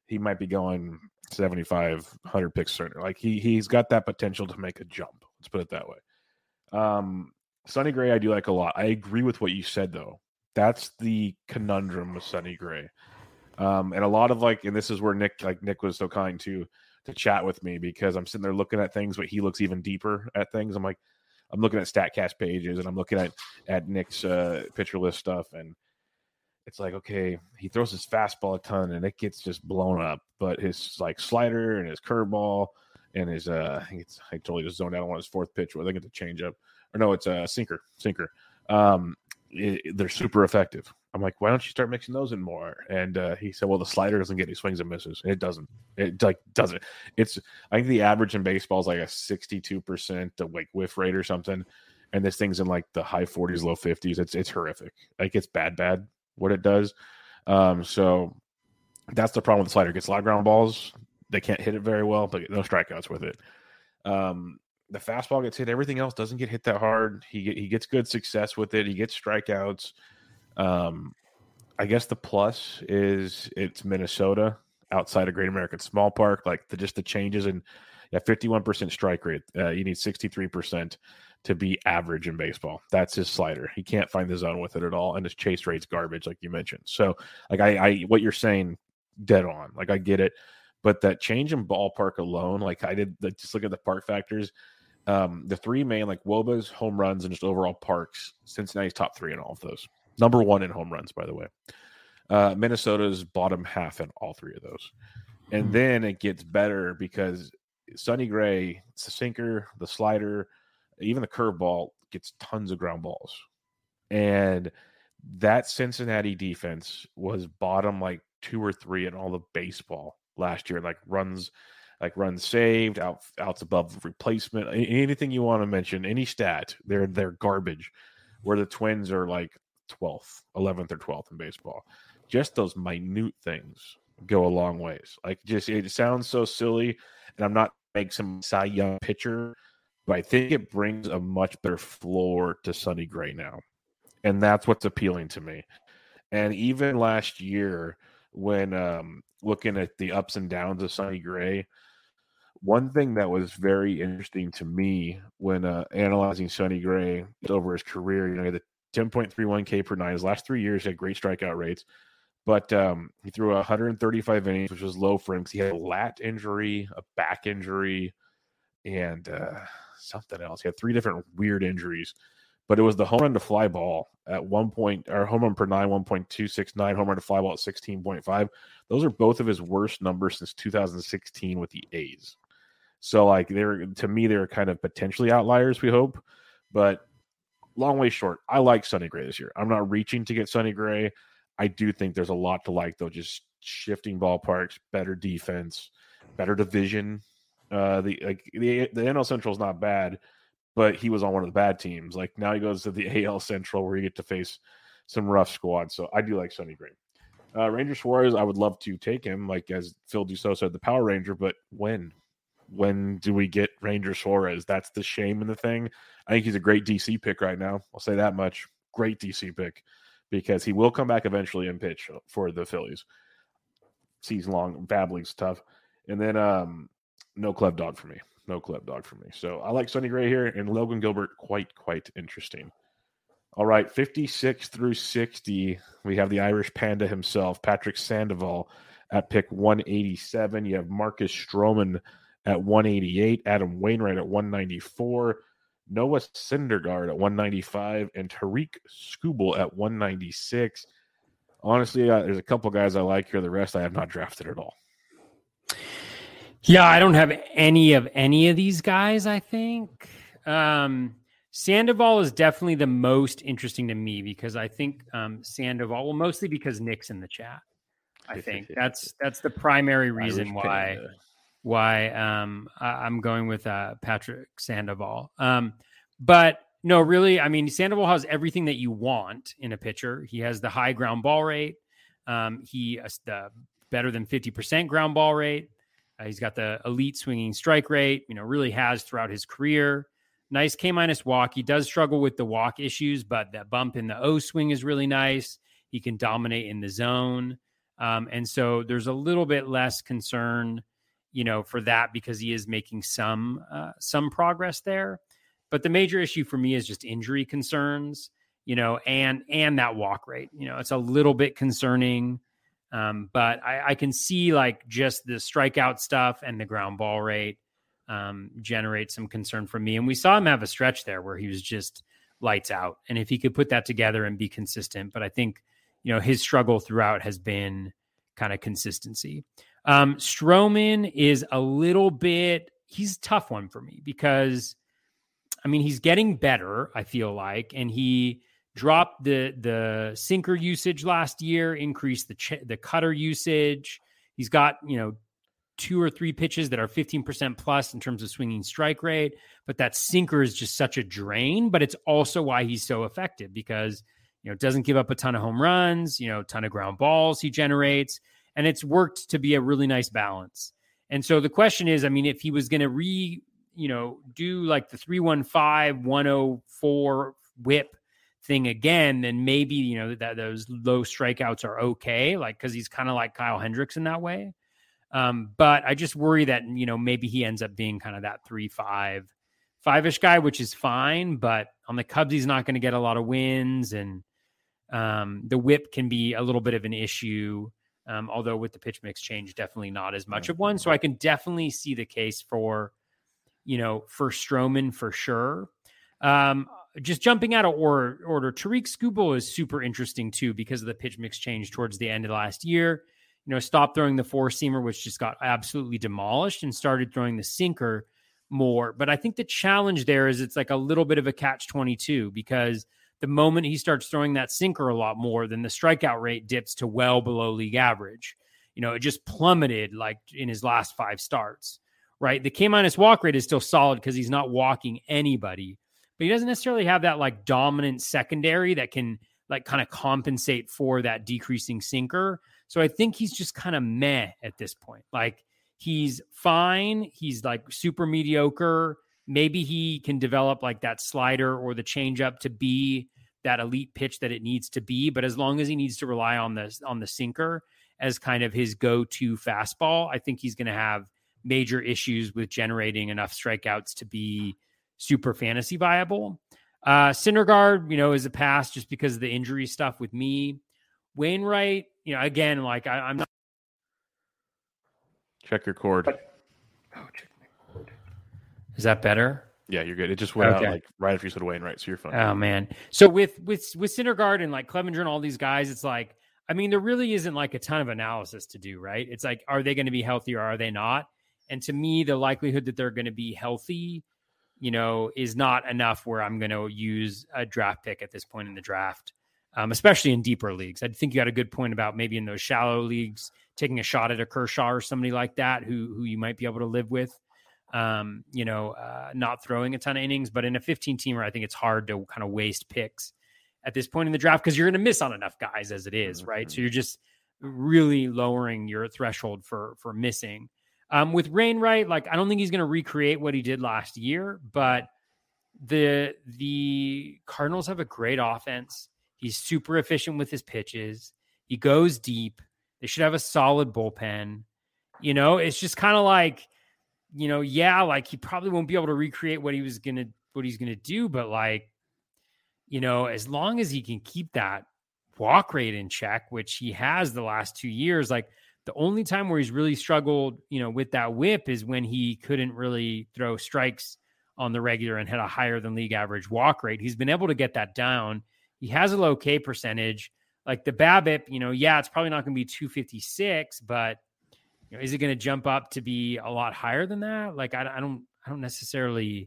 he might be going 7,500 picks center. Like he's got that potential to make a jump. Let's put it that way. Sonny Gray, I do like a lot. I agree with what you said though. That's the conundrum with Sonny Gray. And a lot of and this is where Nick was so kind to chat with me, because I'm sitting there looking at things, but he looks even deeper at things. I'm looking at StatCast pages, and I'm looking at Nick's pitcher list stuff. And it's like, okay, he throws his fastball a ton and it gets just blown up, but his slider and his curveball and his I totally just zoned out on his fourth pitch. I think it's a changeup, or no, it's a sinker. They're super effective. I'm like, why don't you start mixing those in more? And he said, well, the slider doesn't get any swings and misses. And it doesn't. It doesn't. It's, I think the average in baseball is a 62% whiff rate or something, and this thing's in the high 40s, low 50s. It's horrific. It's bad. What it does. So that's the problem with the slider. It gets a lot of ground balls. They can't hit it very well, but no strikeouts with it. The fastball gets hit. Everything else doesn't get hit that hard. He gets good success with it. He gets strikeouts. I guess the plus is it's Minnesota outside of Great American Small Park. Just the changes in 51% strike rate. You need 63% to be average in baseball. That's his slider. He can't find the zone with it at all, and his chase rate's garbage, like you mentioned. So, I what you're saying, dead on. I get it, but that change in ballpark alone, just look at the park factors. The three main, WOBAs, home runs, and just overall parks. Cincinnati's top 3 in all of those. Number 1 in home runs, by the way. Minnesota's bottom half in all 3 of those, and then it gets better because Sonny Gray, it's the sinker, the slider, even the curveball gets tons of ground balls. And that Cincinnati defense was bottom 2 or 3 in all of baseball last year. Runs saved, outs above replacement, anything you want to mention, any stat, they're garbage. Where the Twins are 12th, 11th or 12th in baseball. Just those minute things go a long ways. It sounds so silly, and I'm not making some Cy Young pitcher, but I think it brings a much better floor to Sonny Gray now, and that's what's appealing to me. And even last year, when looking at the ups and downs of Sonny Gray, one thing that was very interesting to me when analyzing Sonny Gray over his career, he had the 10.31 K per nine. His last 3 years had great strikeout rates. But he threw 135 innings, which was low for him because he had a lat injury, a back injury, and something else. He had 3 different weird injuries. But it was the home run to fly ball at 1 point, or home run per nine, 1.269, home run to fly ball at 16.5. Those are both of his worst numbers since 2016 with the A's. So, they're kind of potentially outliers, we hope. But long way short, I like Sonny Gray this year. I'm not reaching to get Sonny Gray. I do think there's a lot to like, though. Just shifting ballparks, better defense, better division. The NL Central is not bad, but he was on one of the bad teams. Now he goes to the AL Central where you get to face some rough squads. So I do like Sonny Gray. Ranger Suarez, I would love to take him, as Phil Dussault said, the Power Ranger. But when? when do we get Ranger Suarez? That's the shame in the thing. I think he's a great DC pick right now. I'll say that much. Great DC pick because he will come back eventually and pitch for the Phillies. Season long babbling's tough. And then no club dog for me. So I like Sonny Gray here and Logan Gilbert. Quite interesting. All right, 56 through 60, we have the Irish Panda himself, Patrick Sandoval at pick 187. You have Marcus Stroman at 188, Adam Wainwright at 194, Noah Syndergaard at 195, and Tariq Skubal at 196. Honestly, there's a couple guys I like here. The rest I have not drafted at all. Yeah, I don't have any of these guys, I think. Sandoval is definitely the most interesting to me because I think Sandoval, well, mostly because Nick's in the chat. I think that's the primary reason why I'm going with Patrick Sandoval. But no, really, I mean, Sandoval has everything that you want in a pitcher. He has the high ground ball rate. He has the better than 50% ground ball rate. He's got the elite swinging strike rate, really has throughout his career. Nice K- walk. He does struggle with the walk issues, but that bump in the O swing is really nice. He can dominate in the zone. And so there's a little bit less concern, for that because he is making some progress there. But the major issue for me is just injury concerns, and that walk rate, it's a little bit concerning. But I can see like just the strikeout stuff and the ground ball rate generate some concern for me. And we saw him have a stretch there where he was just lights out. And if he could put that together and be consistent, but I think, his struggle throughout has been kind of consistency. Stroman is a little bit, he's a tough one for me because he's getting better, I feel like, and he dropped the sinker usage last year, increased the cutter usage. He's got, 2 or 3 pitches that are 15% plus in terms of swinging strike rate, but that sinker is just such a drain, but it's also why he's so effective because, doesn't give up a ton of home runs, ton of ground balls he generates, and it's worked to be a really nice balance. And so the question is, if he was going to do like the 315, 104 whip thing again, then maybe, that those low strikeouts are okay. Like, cause he's kind of like Kyle Hendricks in that way. But I just worry that, maybe he ends up being kind of that 3-5-ish guy, which is fine, but on the Cubs, he's not going to get a lot of wins. And, the whip can be a little bit of an issue. Although with the pitch mix change, definitely not as much of one. So I can definitely see the case for, for Stroman for sure. Just jumping out of order, Tariq Skubal is super interesting too, because of the pitch mix change towards the end of last year. Stopped throwing the 4-seamer, which just got absolutely demolished, and started throwing the sinker more. But I think the challenge there is it's like a little bit of a catch-22 because the moment he starts throwing that sinker a lot more, then the strikeout rate dips to well below league average. It just plummeted like in his last 5 starts, right? The K- walk rate is still solid because he's not walking anybody, but he doesn't necessarily have that like dominant secondary that can like kind of compensate for that decreasing sinker. So I think he's just kind of meh at this point. Like he's fine. He's like super mediocre. Maybe he can develop like that slider or the changeup to be that elite pitch that it needs to be. But as long as he needs to rely on the sinker as kind of his go-to fastball, I think he's going to have major issues with generating enough strikeouts to be super fantasy viable. Syndergaard, is a pass just because of the injury stuff with me. Wainwright, again, like I'm not. Check your cord. Check my cord. Is that better? Yeah, you're good. It just went out like right after you said Wainwright, so you're fine. Oh man. So with Syndergaard and like Clevenger and all these guys, it's like there really isn't like a ton of analysis to do, right? It's like, are they going to be healthy or are they not? And to me, the likelihood that they're going to be healthy, is not enough where I'm going to use a draft pick at this point in the draft. Especially in deeper leagues. I think you had a good point about maybe in those shallow leagues, taking a shot at a Kershaw or somebody like that who you might be able to live with, not throwing a ton of innings. But in a 15-teamer, I think it's hard to kind of waste picks at this point in the draft because you're going to miss on enough guys as it is, right? So you're just really lowering your threshold for missing. With Wainwright, I don't think he's going to recreate what he did last year, but the Cardinals have a great offense. He's super efficient with his pitches. He goes deep. They should have a solid bullpen. You know, it's just kind of he probably won't be able to recreate what he's going to do, but as long as he can keep that walk rate in check, which he has the last 2 years, the only time where he's really struggled, with that whip is when he couldn't really throw strikes on the regular and had a higher than league average walk rate. He's been able to get that down. He has a low K percentage, the BABIP, it's probably not going to be 256, but is it going to jump up to be a lot higher than that? I don't necessarily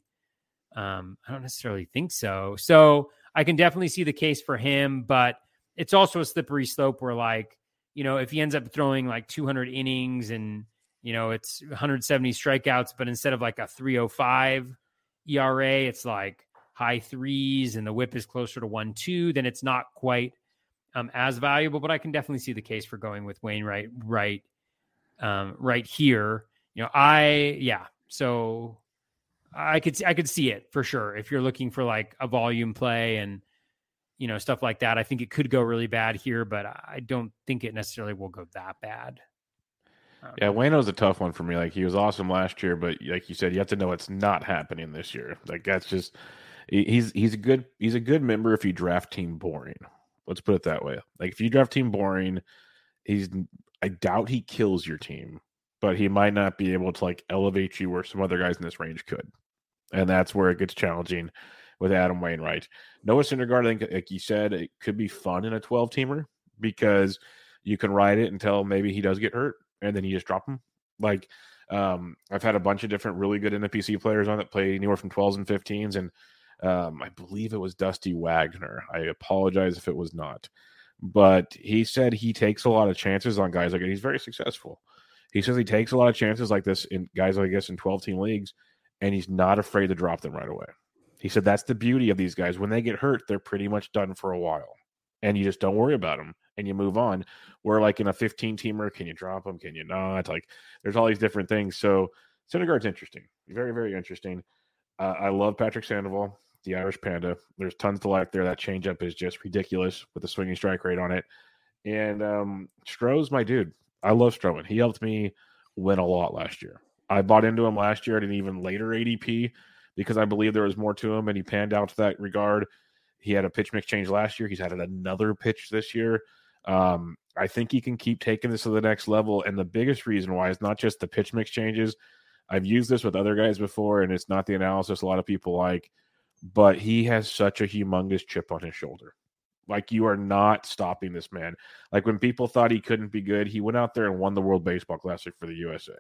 think so. So I can definitely see the case for him, but it's also a slippery slope where if he ends up throwing 200 innings and, it's 170 strikeouts, but instead of a 3.05 ERA, it's high threes and the whip is closer to 1.2, then it's not quite as valuable, but I can definitely see the case for going with Wainwright right here. So I could see it for sure. If you're looking for a volume play and, stuff like that, I think it could go really bad here, but I don't think it necessarily will go that bad. Yeah, Waino's a tough one for me. He was awesome last year, but like you said, you have to know it's not happening this year. That's just he's a good member if you draft team boring. Let's put it that way. If you draft team boring, I doubt he kills your team, but he might not be able to elevate you where some other guys in this range could, and that's where it gets challenging with Adam Wainwright. Noah Syndergaard, I think, like you said, it could be fun in a 12-teamer because you can ride it until maybe he does get hurt. And then you just drop them. I've had a bunch of different really good NFPC players on that play anywhere from 12s and 15s. And I believe it was Dusty Wagner. I apologize if it was not. But he said he takes a lot of chances on guys and he's very successful. He says he takes a lot of chances like this in guys, in 12-team leagues, and he's not afraid to drop them right away. He said that's the beauty of these guys. When they get hurt, they're pretty much done for a while. And you just don't worry about them, and you move on. Where in a 15-teamer, can you drop them? Can you not? There's all these different things. So Syndergaard's interesting. Very, very interesting. I love Patrick Sandoval, the Irish Panda. There's tons to like there. That changeup is just ridiculous with the swinging strike rate on it. And Stroh's my dude. I love Stroman. He helped me win a lot last year. I bought into him last year at an even later ADP because I believe there was more to him, and he panned out to that regard. He had a pitch mix change last year. He's had another pitch this year. I think he can keep taking this to the next level. And the biggest reason why is not just the pitch mix changes. I've used this with other guys before, and it's not the analysis a lot of people like, but he has such a humongous chip on his shoulder. You are not stopping this man. When people thought he couldn't be good, he went out there and won the World Baseball Classic for the USA.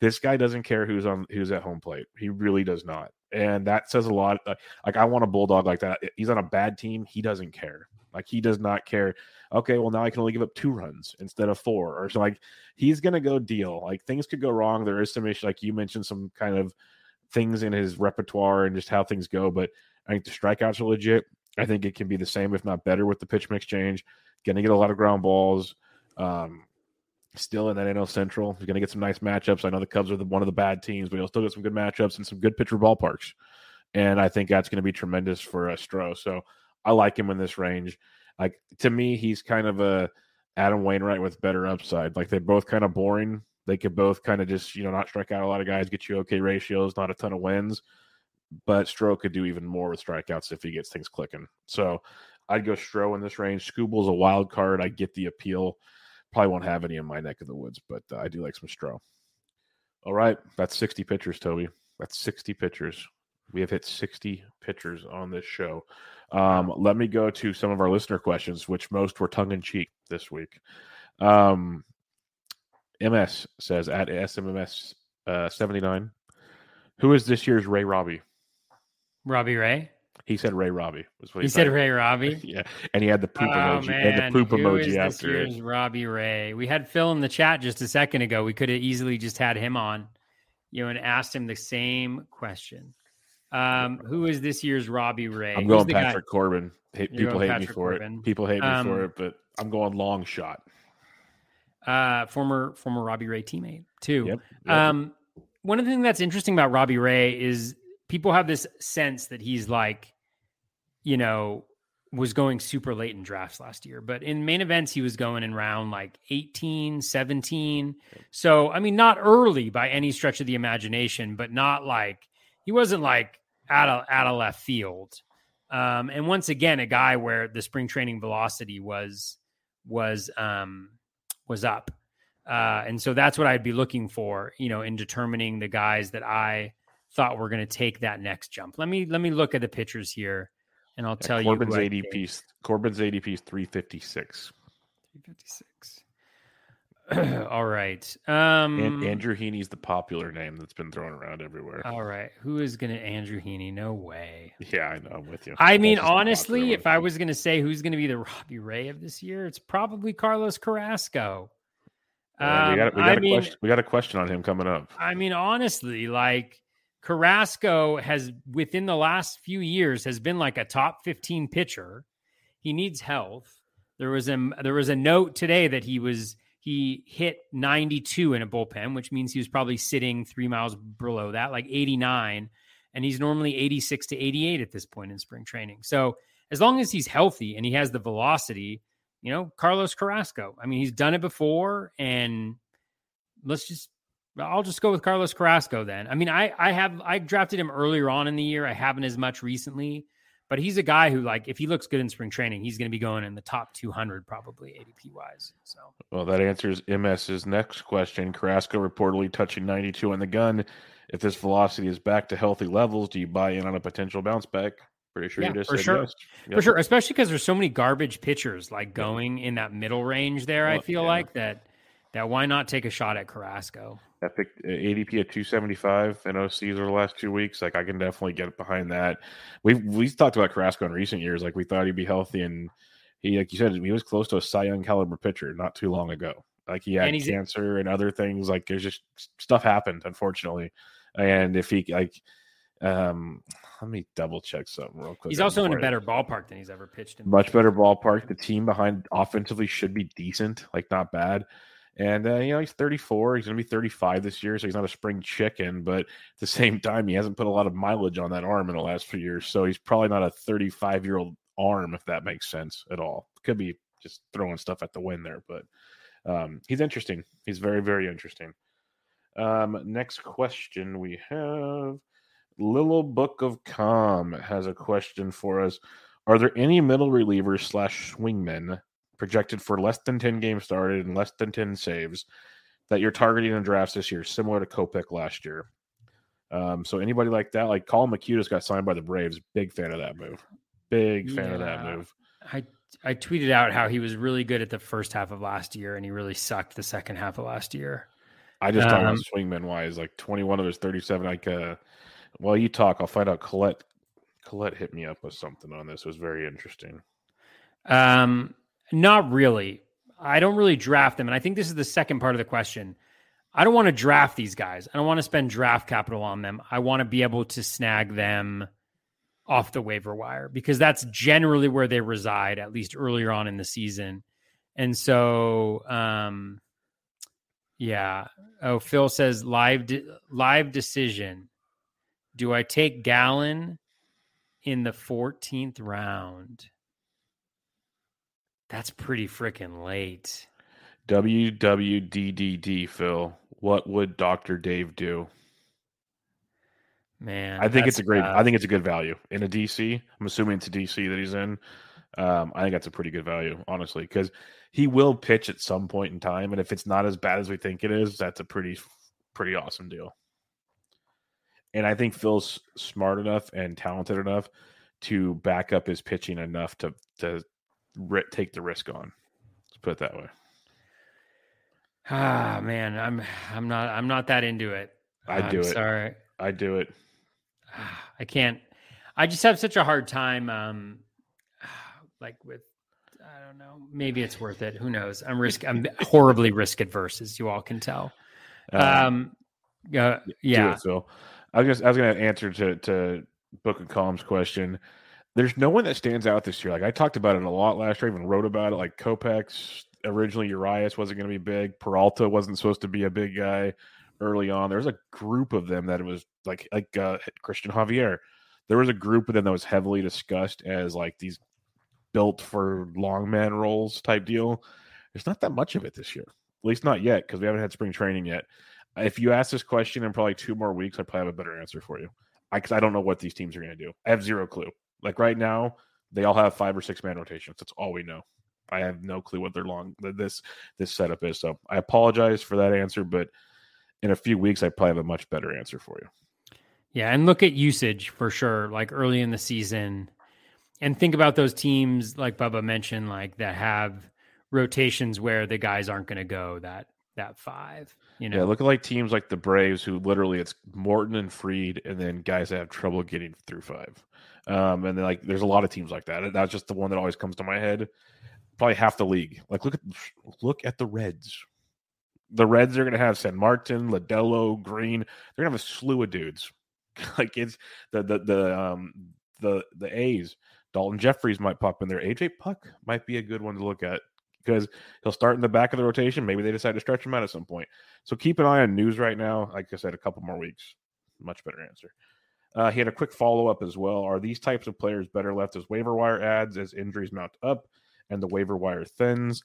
This guy doesn't care who's at home plate. He really does not. And that says a lot. I want a bulldog like that. He's on a bad team. He doesn't care. He does not care. Okay, well, now I can only give up 2 runs instead of 4. Or so, he's going to go deal. Things could go wrong. There is some issue. You mentioned some kind of things in his repertoire and just how things go. But I think the strikeouts are legit. I think it can be the same, if not better, with the pitch mix change. Going to get a lot of ground balls. Still in that NL Central. He's going to get some nice matchups. I know the Cubs are one of the bad teams, but he'll still get some good matchups and some good pitcher ballparks. And I think that's going to be tremendous for Stroh. So I like him in this range. To me, he's kind of a Adam Wainwright with better upside. They're both kind of boring. They could both kind of just, not strike out a lot of guys, get you okay ratios, not a ton of wins. But Stroh could do even more with strikeouts if he gets things clicking. So I'd go Stroh in this range. Scooble's a wild card. I get the appeal. Probably won't have any in my neck of the woods, but I do like some Stroh. All right, that's 60 pitchers, Toby. That's 60 pitchers. We have hit 60 pitchers on this show. Let me go to some of our listener questions, which most were tongue-in-cheek this week. MS says, at SMMS 79, who is this year's Ray Robbie? Robbie Ray? He said Ray Robbie. He said Ray Robbie? Yeah, and he had the poop emoji. And the poop emoji after it. Robbie Ray. We had Phil in the chat just a second ago. We could have easily just had him on, and asked him the same question. Who is this year's Robbie Ray? I'm going Patrick Corbin. People hate me for it, but I'm going long shot. former Robbie Ray teammate too. Yep. One of the things that's interesting about Robbie Ray is people have this sense that he's like, you know, was going super late in drafts last year, but in main events, he was going in round like 18, 17. So, I mean, not early by any stretch of the imagination, but not like, he wasn't like out of left field. And once again, a guy where the spring training velocity was up. And so that's what I'd be looking for, you know, in determining the guys that I thought were going to take that next jump. Let me look at the pitchers here. And I'll tell Corbin's you Corbin's ADP is 356. 356. All right. And Andrew Heaney's the popular name that's been thrown around everywhere. All right. Who is going to Andrew Heaney? No way. Yeah, I know. I'm with you. I mean, honestly, if I was going to say who's going to be the Robbie Ray of this year, it's probably Carlos Carrasco. We got a question on him coming up. I mean, honestly, like, Carrasco has, within the last few years, has been like a top 15 pitcher. He needs health. There was a note today that he hit 92 in a bullpen, which means he was probably sitting 3 miles below that, like 89. And he's normally 86 to 88 at this point in spring training. So as long as he's healthy and he has the velocity, you know, Carlos Carrasco, I mean, he's done it before, and I'll just go with Carlos Carrasco then. I mean, I drafted him earlier on in the year. I haven't as much recently, but he's a guy who, like, if he looks good in spring training, he's going to be going in the top 200 probably ADP wise. So, well, that answers MS's next question. Carrasco reportedly touching 92 on the gun. If this velocity is back to healthy levels, do you buy in on a potential bounce back? Pretty sure you just said yes. Yep. For sure, especially because there's so many garbage pitchers like going in that middle range there. Well, I feel like that. Now, why not take a shot at Carrasco? Epic ADP at 275 and OCs over the last 2 weeks. Like, I can definitely get behind that. We've talked about Carrasco in recent years. Like, we thought he'd be healthy, and he, like you said, he was close to a Cy Young caliber pitcher not too long ago. Like, he had cancer and other things. Like, there's just stuff happened, unfortunately. And if he let me double check something real quick. He's also in a better ballpark than he's ever pitched in. Much better ballpark. The team behind offensively should be decent, like not bad. And, you know, he's 34. He's going to be 35 this year, so he's not a spring chicken. But at the same time, he hasn't put a lot of mileage on that arm in the last few years, so he's probably not a 35-year-old arm, if that makes sense at all. Could be just throwing stuff at the wind there, but he's interesting. He's very, very interesting. Next question we have. Little Book of Calm has a question for us. Are there any middle relievers / swingmen projected for less than 10 games started and less than 10 saves that you're targeting in drafts this year, similar to Kopech last year? So anybody like that, like Colin McHugh got signed by the Braves. Big fan of that move. I tweeted out how he was really good at the first half of last year and he really sucked the second half of last year. I just thought about swingman wise, like 21 of his 37. While you talk, I'll find out. Colette hit me up with something on this. It was very interesting. Not really. I don't really draft them. And I think this is the second part of the question. I don't want to draft these guys. I don't want to spend draft capital on them. I want to be able to snag them off the waiver wire because that's generally where they reside, at least earlier on in the season. And so, yeah. Oh, Phil says live decision. Do I take Gallen in the 14th round? That's pretty freaking late. WWDDD, Phil. What would Dr. Dave do? Man, I think it's a good value in a DC. I'm assuming it's a DC that he's in. I think that's a pretty good value, honestly, because he will pitch at some point in time, and if it's not as bad as we think it is, that's a pretty awesome deal. And I think Phil's smart enough and talented enough to back up his pitching enough to take the risk on. Let's put it that way. Ah, man, I'm not that into it. I do it. I can't. I just have such a hard time. I don't know. Maybe it's worth it. Who knows? I'm horribly risk adverse, as you all can tell. Yeah. So I was going to answer to Book of Calm's question. There's no one that stands out this year. Like, I talked about it a lot last year, even wrote about it, like Kopech, originally Urias wasn't going to be big. Peralta wasn't supposed to be a big guy early on. There was a group of them that it was like Cristian Javier. There was a group of them that was heavily discussed as like these built for long man roles type deal. There's not that much of it this year, at least not yet, because we haven't had spring training yet. If you ask this question in probably 2 more weeks, I probably have a better answer for you. Because I don't know what these teams are going to do. I have zero clue. Like right now, they all have 5 or 6 man rotations. That's all we know. I have no clue what their this setup is. So I apologize for that answer, but in a few weeks, I probably have a much better answer for you. Yeah, and look at usage for sure, like early in the season. And think about those teams, like Bubba mentioned, like that have rotations where the guys aren't going to go that five. You know? Yeah, look at like teams like the Braves, who literally it's Morton and Fried, and then guys that have trouble getting through five. And then like there's a lot of teams like that. That's just the one that always comes to my head. Probably half the league. Like look at the Reds. The Reds are going to have San Martin, Lodelo, Green. They're going to have a slew of dudes. Like it's the A's. Dalton Jeffries might pop in there. AJ Puck might be a good one to look at, because he'll start in the back of the rotation. Maybe they decide to stretch him out at some point. So keep an eye on news right now. Like I said, a couple more weeks. Much better answer. He had a quick follow-up as well. Are these types of players better left as waiver wire adds as injuries mount up and the waiver wire thins?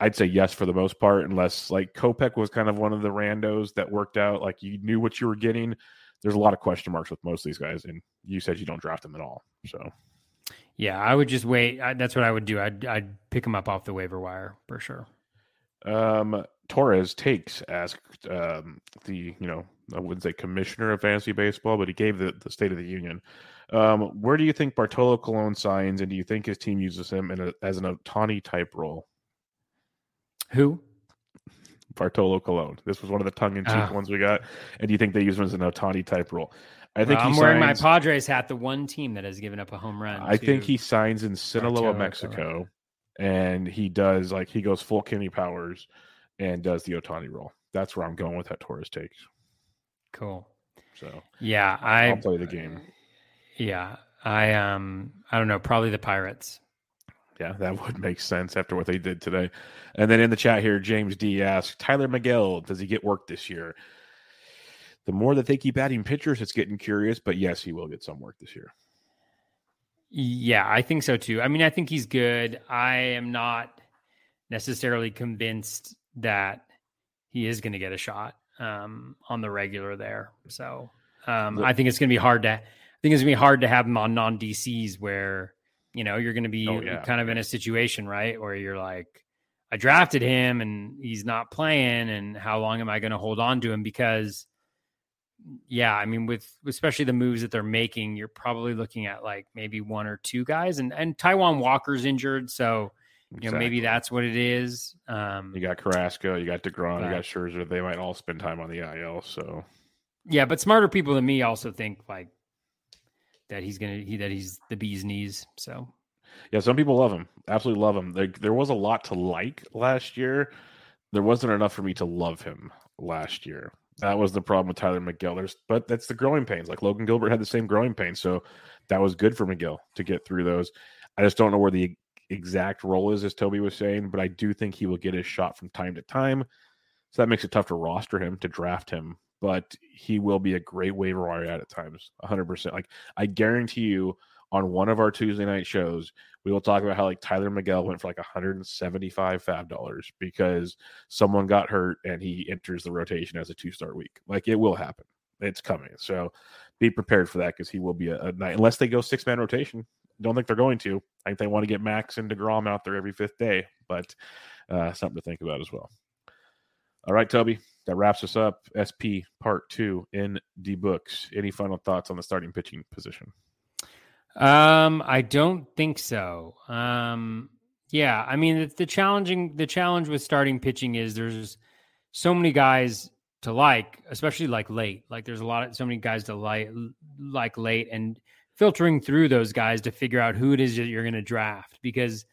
I'd say yes for the most part, unless like Kopech was kind of one of the randos that worked out. Like you knew what you were getting. There's a lot of question marks with most of these guys, and you said you don't draft them at all. So... yeah, I would just wait. That's what I would do. I'd pick him up off the waiver wire for sure. Torres Takes asked the, you know, I wouldn't say commissioner of fantasy baseball, but he gave the State of the Union. Where do you think Bartolo Colon signs, and do you think his team uses him as an Ohtani type role? Who? Bartolo Colon. This was one of the tongue-in-cheek ones we got. And do you think they use him as an Ohtani type role? I think I'm wearing my Padres hat, the one team that has given up a home run. I think he signs in Sinaloa, Mexico, and he does like he goes full Kenny Powers and does the Ohtani role. That's where I'm going with that Torres Takes. Cool. So yeah, I'll play the game. Yeah, I don't know, probably the Pirates. Yeah, that would make sense after what they did today. And then in the chat here, James D asked Tyler Miguel, does he get work this year? The more that they keep adding pitchers, it's getting curious. But yes, he will get some work this year. Yeah, I think so too. I mean, I think he's good. I am not necessarily convinced that he is going to get a shot on the regular there. So I think it's going to be hard to. I think it's going to be hard to have him on non-DCs where you know you're going to be kind of in a situation, right, where you're like, I drafted him and he's not playing, and how long am I going to hold on to him? Because yeah, I mean, with especially the moves that they're making, you're probably looking at like maybe 1 or 2 guys, and Taiwan Walker's injured, so you know maybe that's what it is. You got Carrasco, you got DeGrom, you got Scherzer. They might all spend time on the IL. So yeah, but smarter people than me also think like that he's the bee's knees. So yeah, some people love him, absolutely love him. There was a lot to like last year. There wasn't enough for me to love him last year. That was the problem with Tyler McGill. But that's the growing pains. Like Logan Gilbert had the same growing pain. So that was good for McGill to get through those. I just don't know where the exact role is, as Toby was saying, but I do think he will get his shot from time to time. So that makes it tough to roster him, to draft him. But he will be a great waiver wire at times, 100%. Like I guarantee you on one of our Tuesday night shows, we will talk about how like Tyler Miguel went for like $175 $5 because someone got hurt and he enters the rotation as a 2-star week. Like it will happen. It's coming. So be prepared for that, because he will be a night, unless they go 6-man rotation. Don't think they're going to. I think they want to get Max and DeGrom out there every 5th day, but something to think about as well. All right, Toby, that wraps us up. SP part 2 in the books. Any final thoughts on the starting pitching position? I don't think so. Yeah, I mean, the challenge with starting pitching is there's so many guys to like, especially like late. Like there's so many guys to like late, and filtering through those guys to figure out who it is that you're going to draft, because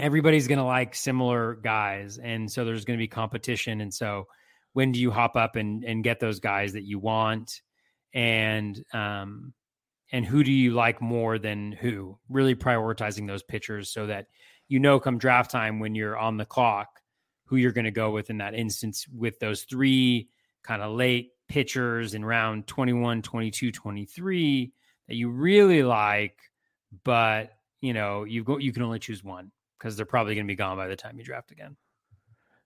everybody's going to like similar guys. And so there's going to be competition. And so when do you hop up and get those guys that you want? And who do you like more than who? Really prioritizing those pitchers so that you know, come draft time when you're on the clock, who you're going to go with in that instance with those three kind of late pitchers in round 21, 22, 23 that you really like, but you know, you can only choose one because they're probably going to be gone by the time you draft again.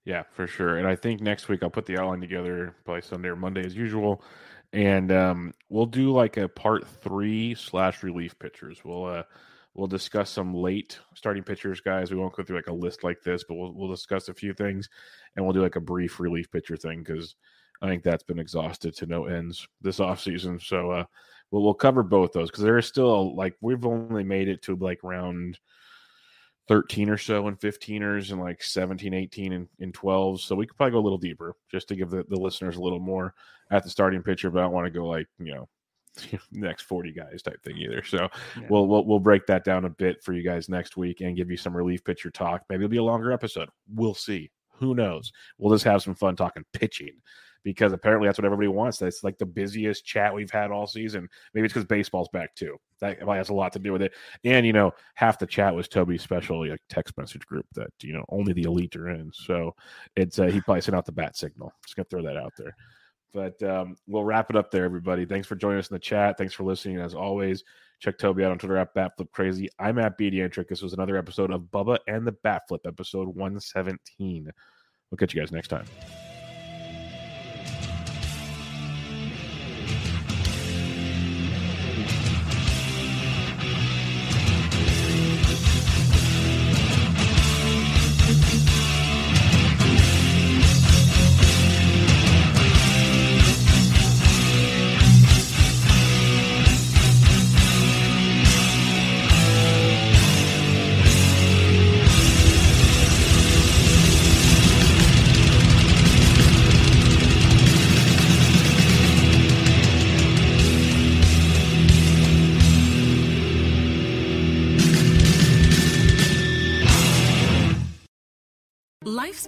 Yeah, for sure. And I think next week I'll put the outline together, probably Sunday or Monday as usual. And we'll do like a part 3/relief pitchers. We'll discuss some late starting pitchers, guys. We won't go through like a list like this, but we'll discuss a few things, and we'll do like a brief relief pitcher thing because I think that's been exhausted to no ends this offseason. So we'll cover both those because there is still like we've only made it to like round 13 or so and 15ers and like 17, 18 and 12. So we could probably go a little deeper just to give the listeners a little more at the starting pitcher, but I don't want to go like, you know, next 40 guys type thing either. So yeah. We'll break that down a bit for you guys next week and give you some relief pitcher talk. Maybe it'll be a longer episode. We'll see. Who knows? We'll just have some fun talking pitching because apparently that's what everybody wants. That's like the busiest chat we've had all season. Maybe it's because baseball's back too. That probably has a lot to do with it. And, you know, half the chat was Toby's special like text message group that, you know, only the elite are in. So it's he probably sent out the bat signal. Just going to throw that out there. But we'll wrap it up there, everybody. Thanks for joining us in the chat. Thanks for listening. As always, check Toby out on Twitter at BatFlipCrazy. I'm at BDantric. This was another episode of Bubba and the Batflip, episode 117. We'll catch you guys next time.